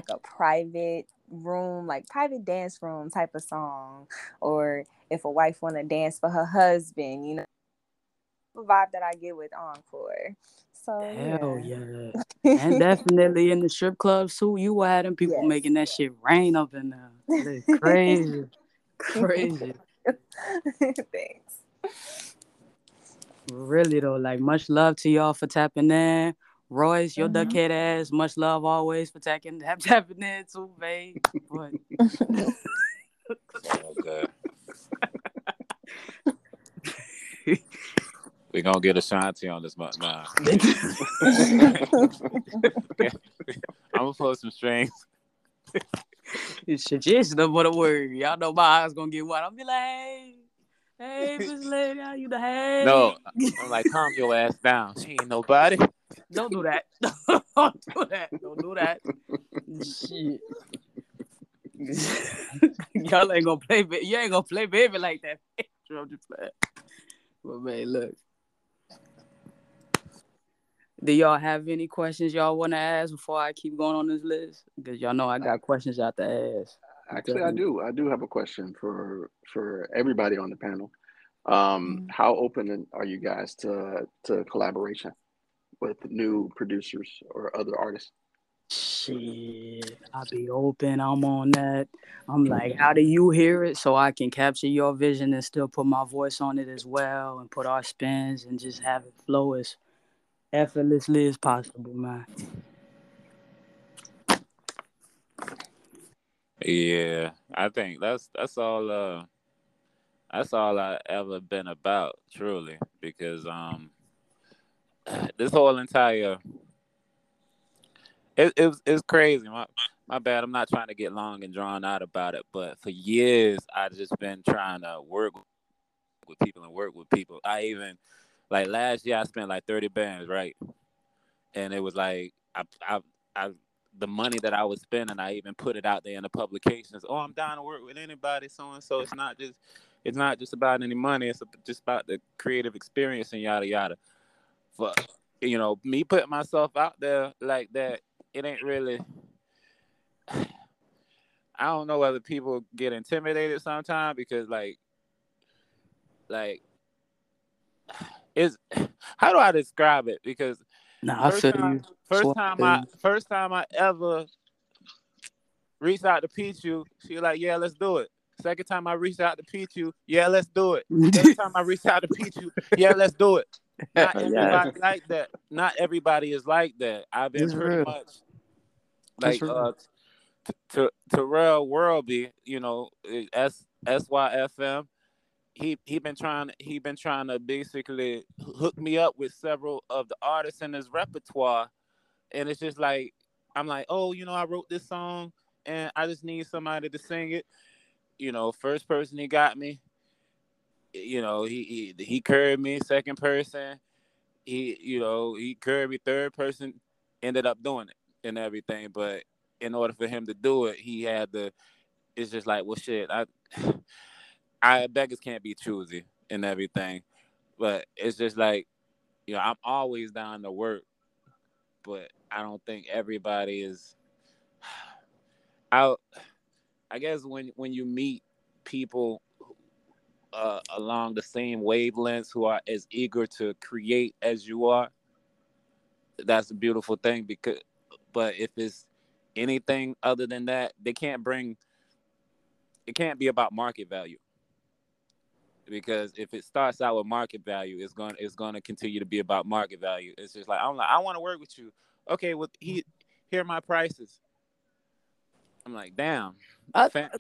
a private room, like private dance room type of song, or if a wife want to dance for her husband, you know, the vibe that I get with Encore. So hell yeah. And definitely in the strip clubs too, you were having people making that shit rain up in there. It's crazy, crazy. Thanks. Really though, like much love to y'all for tapping in. Royce, your duckhead ass, much love always for tapping in too, babe. But... okay. We're going to get Ashanti on this month. Nah. I'm going to pull some strings. It's no but a word. Y'all know my eyes going to get wide. I'm going to be like, hey, Miss Lady, how you the hey? No, I'm like, calm your ass down. She ain't nobody. Don't do that. Don't do that. Shit. Y'all ain't gonna play baby. You ain't gonna play baby like that. I'm just playing. But man, look. Do y'all have any questions y'all wanna ask before I keep going on this list? Because y'all know I got questions out to ask. Actually, I do have a question for everybody on the panel. How open are you guys to collaboration with new producers or other artists? Shit, I be open. I'm on that. I'm like, how do you hear it? So I can capture your vision and still put my voice on it as well and put our spins and just have it flow as effortlessly as possible, man. Yeah, I think that's all I ever been about, truly, because this whole entire it's crazy. My bad. I'm not trying to get long and drawn out about it, but for years I've just been trying to work with people and work with people. I even like last year I spent like 30 bands, right? And it was like I the money that I was spending, I even put it out there in the publications. Oh, I'm down to work with anybody, so and so. It's not just about any money. It's just about the creative experience and yada yada. For you know, me putting myself out there like that, it ain't really. I don't know whether people get intimidated sometimes because like is how do I describe it? Because first time I ever reached out to Pichu, she was like, yeah, let's do it. Second time I reached out to Pichu, yeah, let's do it. Third time I reached out to Pichu, yeah, let's do it. Not everybody like that. Not everybody is like that. I've been pretty much like Terrell Worldby, you know, SYFM. He been trying to basically hook me up with several of the artists in his repertoire, and it's just like I'm like, oh, you know, I wrote this song and I just need somebody to sing it. You know, first person he got me, you know, he curved me. Second person, he curved me. Third person, ended up doing it and everything. But in order for him to do it, he had to. It's just like, well, shit, I beggars can't be choosy and everything, but it's just like, you know, I'm always down to work, but I don't think everybody is. I guess when you meet people along the same wavelengths who are as eager to create as you are, that's a beautiful thing. But if it's anything other than that, they can't bring. It can't be about market value. Because if it starts out with market value, it's going to continue to be about market value. It's just like I want to work with you. Okay, well, here are my prices. I'm like, damn,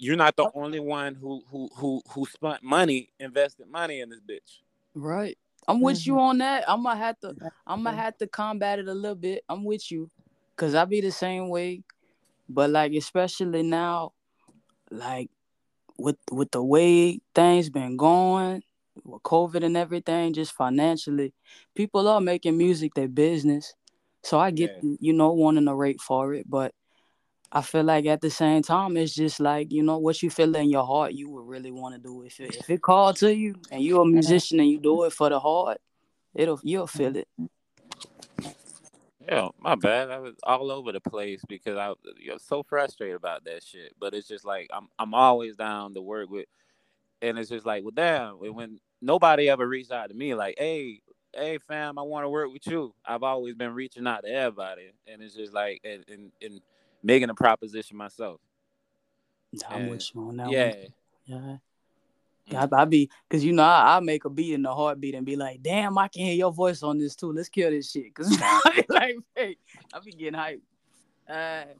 you're not the only one who spent money, invested money in this bitch. Right. I'm with you on that. I'm gonna have to combat it a little bit. I'm with you, cause I be the same way. But like, especially now, like. With the way things been going, with COVID and everything, just financially, people are making music their business. So I get, wanting a rate for it. But I feel like at the same time, it's just like, you know, what you feel in your heart, you would really want to do. If it called to you and you're a musician and you do it for the heart, you'll feel it. Yeah, my bad. I was all over the place because I was so frustrated about that shit. But it's just like I'm always down to work with, and it's just like, well, damn, when nobody ever reached out to me like, hey, fam, I want to work with you. I've always been reaching out to everybody, and it's just like and making a proposition myself. I'm with you on that one. Yeah. I be, cause you know I make a beat in the heartbeat and be like, damn, I can hear your voice on this too. Let's kill this shit, cause I be like, hey, I be getting hyped.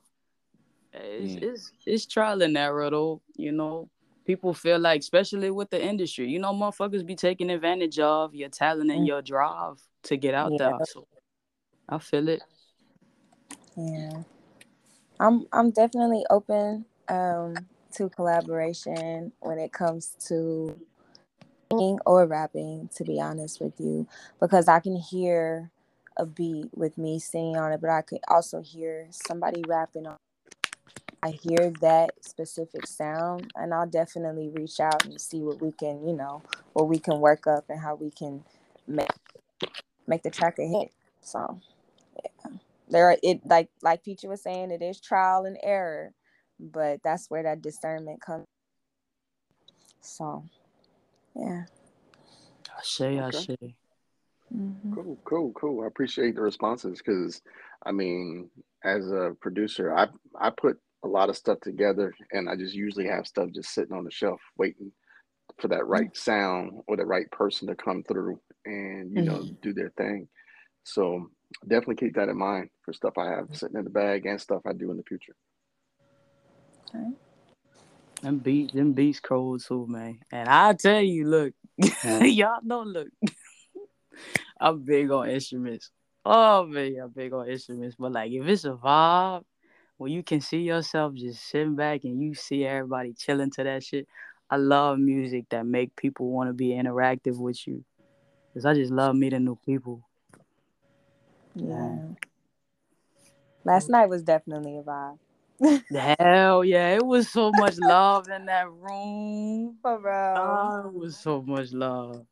It's trial and error though. You know, people feel like, especially with the industry, you know, motherfuckers be taking advantage of your talent and your drive to get out there. So I feel it. Yeah, I'm definitely open. To collaboration when it comes to singing or rapping, to be honest with you, because I can hear a beat with me singing on it, but I could also hear somebody rapping on it. I hear that specific sound, and I'll definitely reach out and see what we can, you know, what we can work up and how we can make the track a hit. So, yeah, like Peachy was saying, it is trial and error. But that's where that discernment comes. So, yeah. I say. Mm-hmm. Cool. I appreciate the responses because, I mean, as a producer, I put a lot of stuff together, and I just usually have stuff just sitting on the shelf waiting for that right mm-hmm. sound or the right person to come through and, you know, do their thing. So definitely keep that in mind for stuff I have sitting in the bag and stuff I do in the future. All right. Them beats cold too, man. And I tell you, look, y'all know, look, I'm big on instruments. Oh, man, I'm big on instruments. But, like, if it's a vibe where you can see yourself just sitting back and you see everybody chilling to that shit, I love music that make people want to be interactive with you. Because I just love meeting new people. Yeah. Last night was definitely a vibe. Hell yeah, it was so much love in that room. For real. Oh, it was so much love.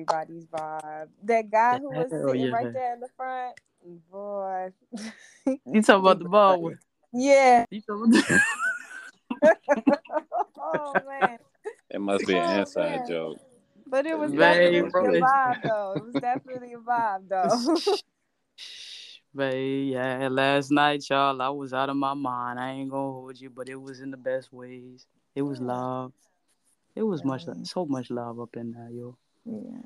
Everybody's vibe. That guy who was sitting right there in the front, boy. You talking about the bald one? Yeah. You talking about the... Oh, man. It must be an inside joke. But it was definitely a vibe, though. It was definitely a vibe, though. But yeah, last night, y'all, I was out of my mind. I ain't gonna hold you, but it was in the best ways. It was love. It was much, so much love up in there, yo. Yeah.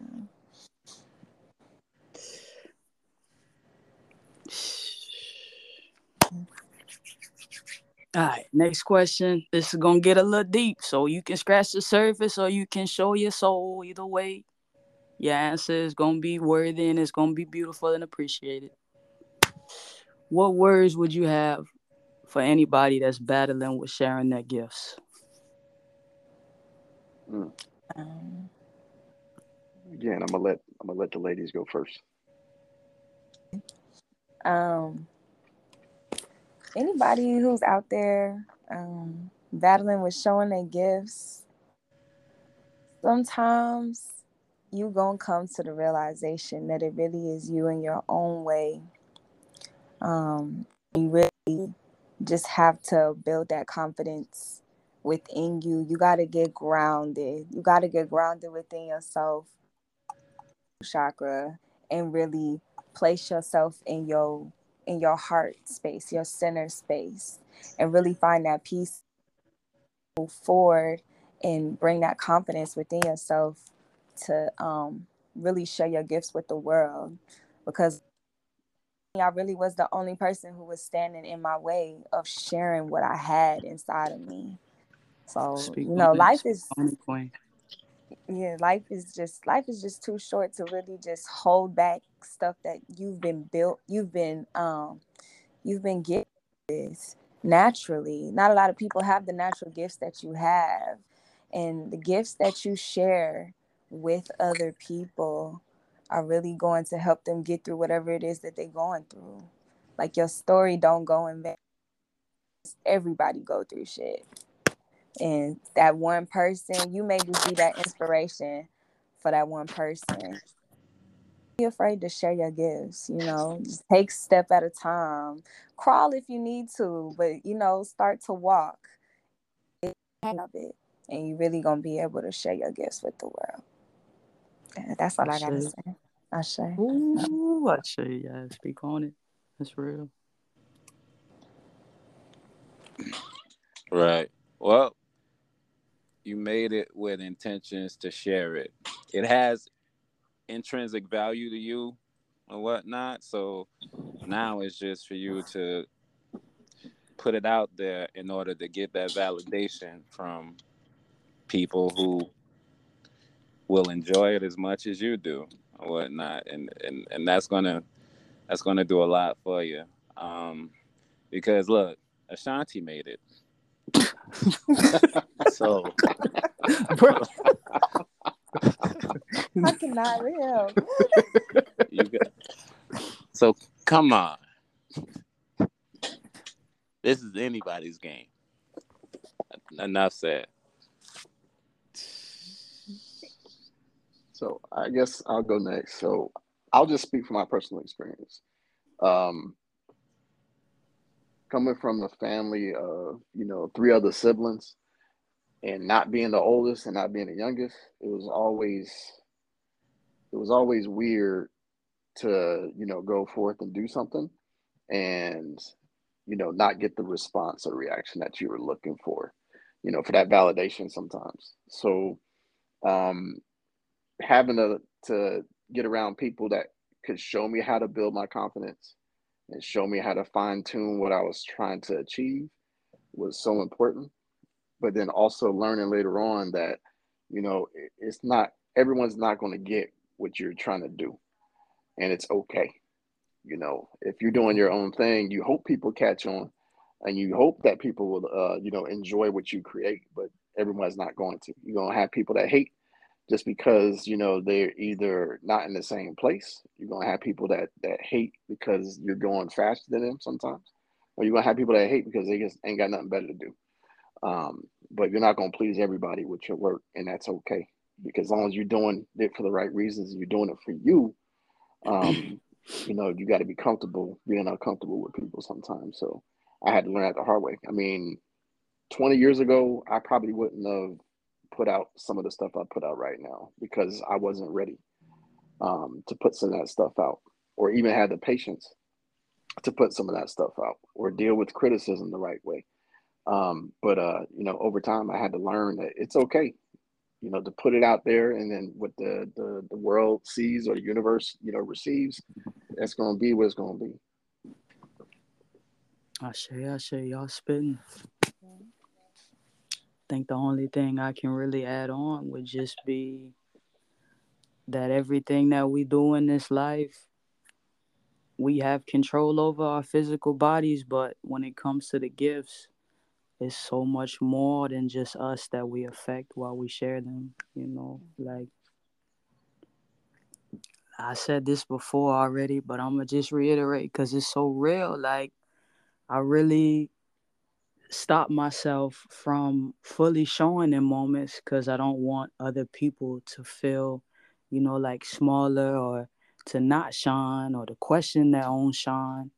All right, next question. This is gonna get a little deep, so you can scratch the surface or you can show your soul. Either way, your answer is gonna be worthy and it's gonna be beautiful and appreciated. What words would you have for anybody that's battling with sharing their gifts? Again, I'm gonna let the ladies go first. Anybody who's out there battling with showing their gifts, sometimes you gonna come to the realization that it really is you in your own way. You really just have to build that confidence within you. You got to get grounded. You got to get grounded within yourself, chakra, and really place yourself in your heart space, your center space, and really find that peace, move forward, and bring that confidence within yourself to really share your gifts with the world. Because I really was the only person who was standing in my way of sharing what I had inside of me. So, you know, life is just too short to really just hold back stuff that you've been built, you've been gifted with naturally. Not a lot of people have the natural gifts that you have, and the gifts that you share with other people are really going to help them get through whatever it is that they're going through. Like, your story don't go in vain. Everybody go through shit. And that one person, you may just be that inspiration for that one person. Don't be afraid to share your gifts, you know. Just take a step at a time. Crawl if you need to, but, you know, start to walk. Get the hang of it. And you're really going to be able to share your gifts with the world. That's all I got to say. I say, yeah, speak on it. That's real. Right. Well, you made it with intentions to share it. It has intrinsic value to you and whatnot. So now it's just for you to put it out there in order to get that validation from people who will enjoy it as much as you do or whatnot. And that's gonna do a lot for you. Because look, Ashanti made it. So I cannot live. So come on. This is anybody's game. Enough said. So I guess I'll go next. So I'll just speak from my personal experience. Coming from a family of, you know, 3 other siblings and not being the oldest and not being the youngest, it was always it was always weird to, you know, go forth and do something and, you know, not get the response or reaction that you were looking for, you know, for that validation sometimes. So having to get around people that could show me how to build my confidence and show me how to fine tune what I was trying to achieve was so important. But then also learning later on that, you know, it's not, everyone's not going to get what you're trying to do, and it's okay. You know, if you're doing your own thing, you hope people catch on and you hope that people will, you know, enjoy what you create, but everyone's not going to. You're going to have people that hate just because, you know, they're either not in the same place. You're going to have people that hate because you're going faster than them sometimes, or you're going to have people that hate because they just ain't got nothing better to do. But you're not going to please everybody with your work, and that's okay. Because as long as you're doing it for the right reasons, you're doing it for you, you know, you got to be comfortable being uncomfortable with people sometimes. So I had to learn that the hard way. I mean, 20 years ago, I probably wouldn't have put out some of the stuff I put out right now because I wasn't ready to put some of that stuff out, or even had the patience to put some of that stuff out or deal with criticism the right way. But you know, over time, I had to learn that it's okay, you know, to put it out there, and then what the world sees or the universe, you know, receives, that's going to be what it's going to be. I say, y'all spitting. I think the only thing I can really add on would just be that everything that we do in this life, we have control over our physical bodies, but when it comes to the gifts, it's so much more than just us that we affect while we share them, you know. Like, I said this before already, but I'm going to just reiterate because it's so real. Like, I really stopped myself from fully showing in moments because I don't want other people to feel, you know, like smaller or to not shine or to question their own shine.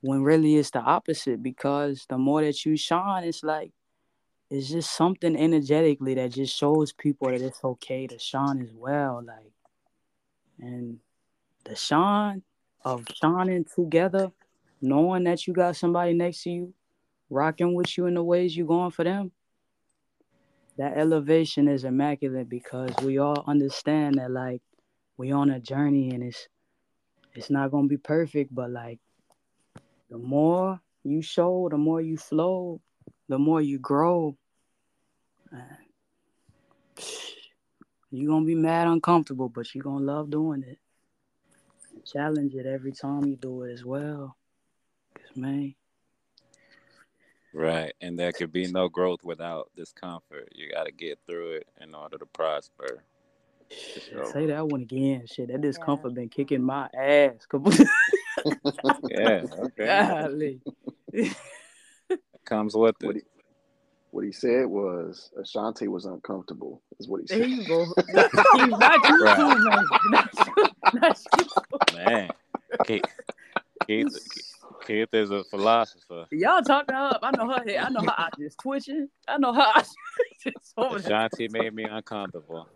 When really it's the opposite, because the more that you shine, it's like, it's just something energetically that just shows people that it's okay to shine as well. Like, and the shine of shining together, knowing that you got somebody next to you, rocking with you in the ways you're going for them, that elevation is immaculate, because we all understand that, like, we on a journey and it's not going to be perfect, but like, the more you show, the more you flow, the more you grow. You're going to be mad uncomfortable, but you're going to love doing it. And challenge it every time you do it as well. Because, man. Right. And there could be no growth without discomfort. You got to get through it in order to prosper. Say that one again. Shit, that discomfort been kicking my ass. Come on. Yeah, okay. Comes with it. What he said was Ashanti was uncomfortable, is what he said. There you go. Not you too, man. Not you. Man, Keith is a philosopher. Y'all talking up. I know her head. I know her eyes just twitching. I know her eyes just over there. Ashanti made me uncomfortable.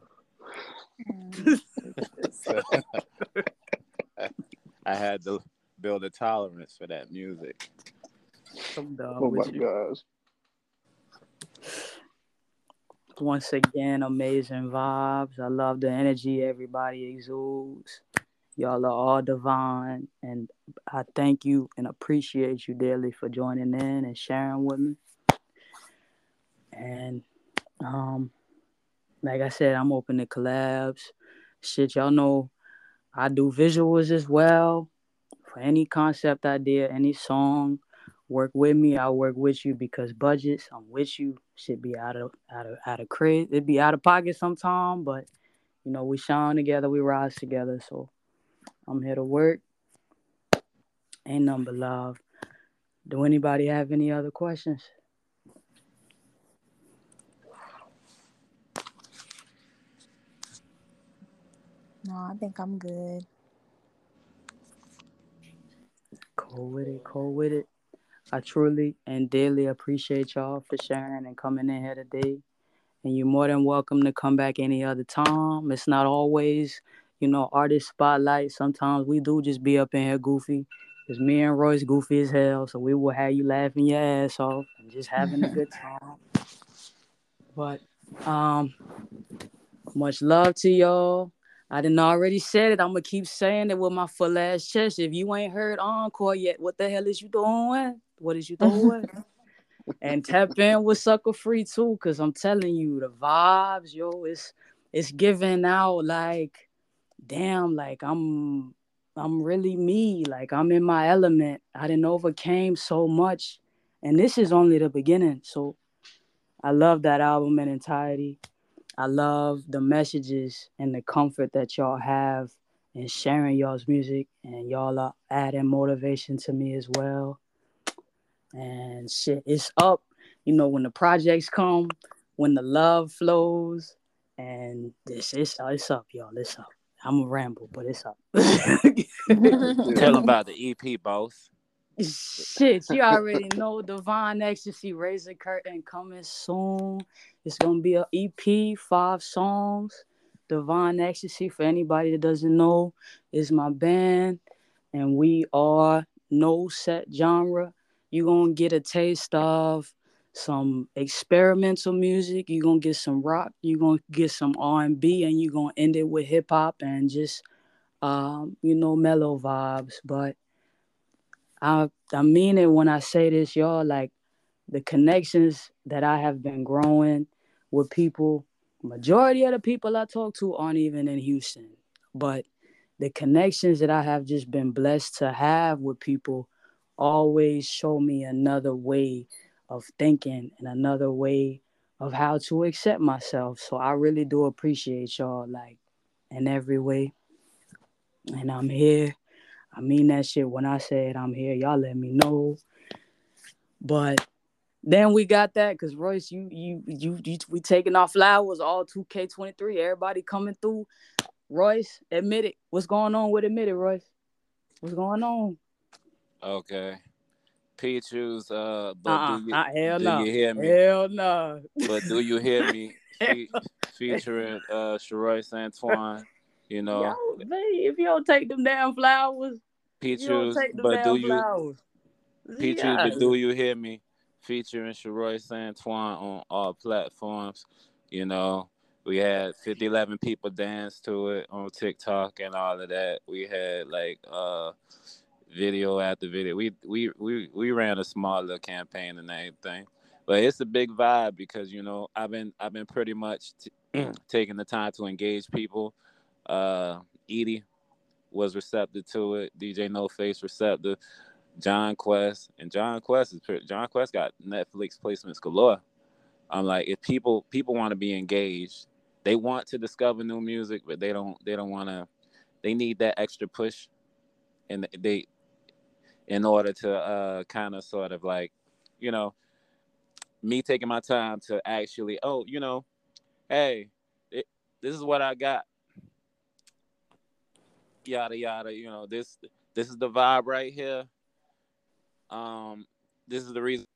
I had to build a tolerance for that music. Oh my gosh. Once again, amazing vibes. I love the energy everybody exudes. Y'all are all divine. And I thank you and appreciate you dearly for joining in and sharing with me. And like I said, I'm open to collabs. Shit, y'all know I do visuals as well. For any concept idea, any song, work with me. I'll work with you because budgets, I'm with you. Shit be out of credit. It be out of pocket sometime, but you know, we shine together, we rise together. So I'm here to work. Ain't nothing but love. Do anybody have any other questions? No, I think I'm good. Cool with it. I truly and dearly appreciate y'all for sharing and coming in here today. And you're more than welcome to come back any other time. It's not always, you know, artist spotlight. Sometimes we do just be up in here goofy. Because me and Royce goofy as hell, so we will have you laughing your ass off and just having a good time. But much love to y'all. I didn't already said it. I'm going to keep saying it with my full ass chest. If you ain't heard Encore yet, what the hell is you doing? What is you doing? And tap in with Sucker Free too, because I'm telling you, the vibes, yo, it's giving out like, damn, like I'm really me. Like, I'm in my element. I done overcame so much. And this is only the beginning. So I love that album in entirety. I love the messages and the comfort that y'all have in sharing y'all's music. And y'all are adding motivation to me as well. And shit, it's up. You know, when the projects come, when the love flows, and this is it's up, y'all. It's up. I'm a ramble, but it's up. Tell them about the EP, boss. Shit, you already know. Divine Ecstasy, Razor Curtain coming soon. It's gonna be an EP, 5 songs. Divine Ecstasy, for anybody that doesn't know, is my band, and we are no set genre. You're gonna get a taste of some experimental music, you're going to get some rock, you're going to get some R&B, and you're going to end it with hip-hop and just, you know, mellow vibes. But I mean it when I say this, y'all, like, the connections that I have been growing with people, majority of the people I talk to aren't even in Houston, but the connections that I have just been blessed to have with people always show me another way of thinking and another way of how to accept myself. So I really do appreciate y'all, like, in every way. And I'm here. I mean that shit when I say it, I'm here. Y'all let me know. But then we got that, because Royce, you we taking our flowers, all 2K23, everybody coming through. Royce, admit it. What's going on with Admit It, Royce? What's going on? Okay. Pichu's, But Do You Hear Me? Featuring Sharoyce Antoine, you know. Yo, babe, if you don't take them damn flowers, Pichu's, but do you? Pichu, but Do You Hear Me? Featuring Sharoyce Antoine on all platforms, you know. We had 50,011 people dance to it on TikTok and all of that. We had like video after video. We ran a small little campaign and everything, but it's a big vibe because, you know, I've been pretty much taking the time to engage people. Edie was receptive to it. DJ No Face receptive. John Quest got Netflix placements galore. I'm like, if people want to be engaged, they want to discover new music, but they don't want to. They need that extra push, and they. In order to kind of sort of like, you know, me taking my time to actually, oh, you know, hey, this is what I got. Yada, yada, you know, this is the vibe right here. This is the reason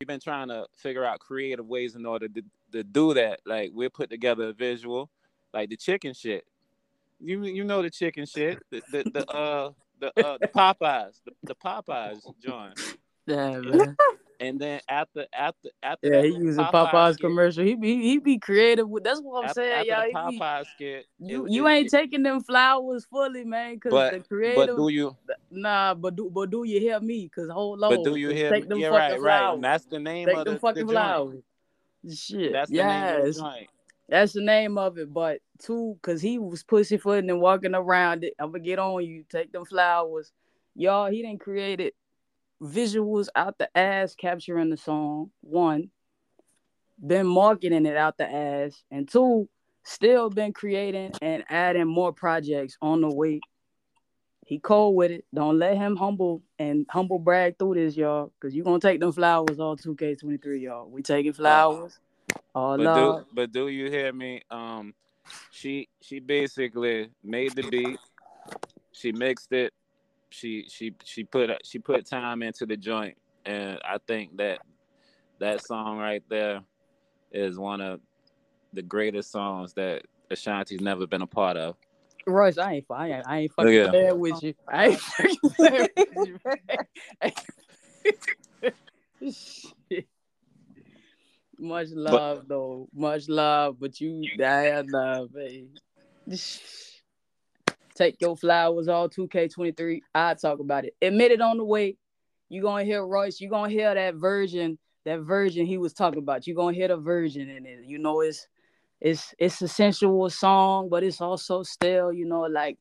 we've been trying to figure out creative ways in order to do that. Like, we'll put together a visual, like the chicken shit. You know the chicken shit, the Popeyes, the Popeyes joint. Yeah, man. And then after yeah, he used a Popeyes commercial. He be creative with. That's what I'm saying, y'all. Popeyes skit. You ain't taking them flowers fully, man. Cause the creative. But do you? Nah, but do you hear me? Cause whole lot. But do you hear? Take them fucking flowers. Right. And that's the name of the fucking flowers. Shit. That's the name of the joint. That's the name of it, but too, because he was pussyfooting and walking around it. I'm going to get on you, take them flowers. Y'all, he done created visuals out the ass capturing the song, 1. Been marketing it out the ass. And 2, still been creating and adding more projects on the way. He cold with it. Don't let him humble brag through this, y'all, because you going to take them flowers all 2K23, y'all. We taking flowers. Oh, but do you hear me? She basically made the beat. She mixed it. She put time into the joint, and I think that song right there is one of the greatest songs that Ashanti's never been a part of. Royce, I ain't fucking bad with you. I ain't fucking bad with you, man. Shit. Much love, though. Much love, but you damn love, man. Take your flowers, all 2K23. I talk about it. Admit it on the way. You're going to hear Royce. You're going to hear that version he was talking about. You're going to hear the version in it. You know, it's a sensual song, but it's also still, you know, like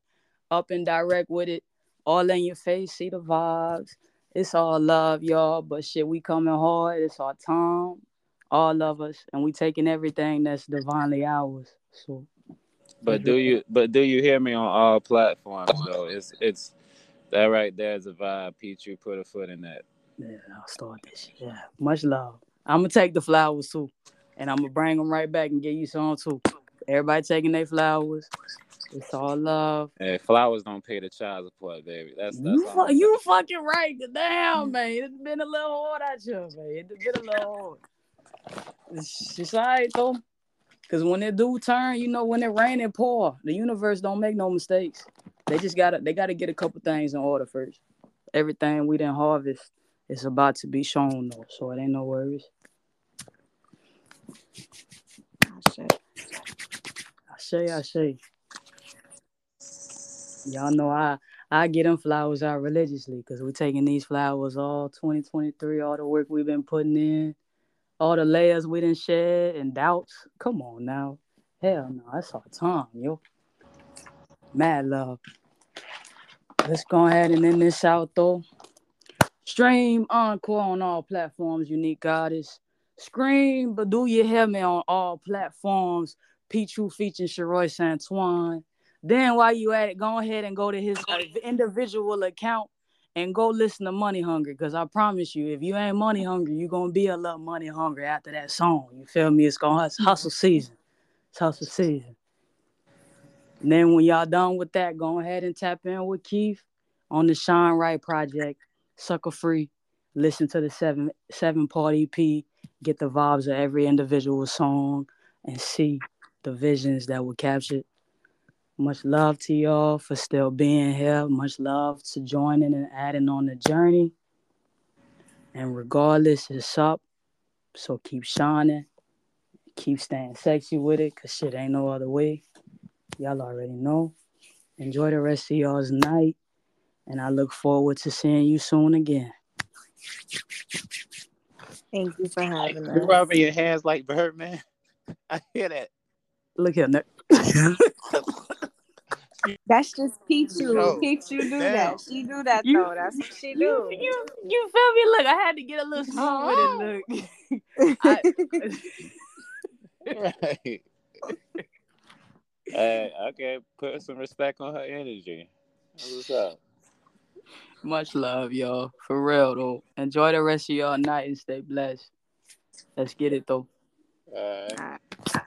up and direct with it. All in your face. See the vibes. It's all love, y'all. But shit, we coming hard. It's our time. All of us. And we taking everything that's divinely ours. So. But do you hear me on all platforms though? It's that right there is a vibe. Pichu, put a foot in that. Yeah, I'll start this. Yeah, much love. I'm gonna take the flowers too, and I'm gonna bring them right back and get you some too. Everybody taking their flowers. It's all love. Hey, flowers don't pay the child support, baby. You fucking right. Damn, man, it's been a little hard out here, man. It's been a little hard. It's just all right though. Because when it do turn, you know, when it rain and pour, the universe don't make no mistakes. They just gotta get a couple things in order first. Everything we didn't harvest is about to be shown, though, so it ain't no worries. I say. Y'all know I get them flowers out religiously because we're taking these flowers all 2023, all the work we've been putting in. All the layers we didn't shed and doubts. Come on now. Hell no, that's our time, yo. Mad love. Let's go ahead and end this out, though. Stream Encore on all platforms, Unique Goddess. Scream, but do you hear me on all platforms? Pichu featuring Sharoyce Antoine. Then while you at it, go ahead and go to his individual account. And go listen to Money Hungry, because I promise you, if you ain't money hungry, you're going to be a little money hungry after that song. You feel me? It's hustle season. It's hustle season. And then when y'all done with that, go ahead and tap in with Keith on the ShineWright Project, Sucker Free. Listen to the seven-part EP. Get the vibes of every individual song and see the visions that were captured. Much love to y'all for still being here. Much love to joining and adding on the journey. And regardless, it's up. So keep shining. Keep staying sexy with it, because shit ain't no other way. Y'all already know. Enjoy the rest of y'all's night. And I look forward to seeing you soon again. Thank you for having us. You're rubbing your hands like Birdman. I hear that. Look here, Nick. That's just Pichu. Oh, Pichu do that. She do that though. That's what she do. You feel me? Look, I had to get a little small with it. Look. Right. Okay, put some respect on her energy. What's up? Much love, y'all. For real though. Enjoy the rest of y'all night and stay blessed. Let's get it though. All right.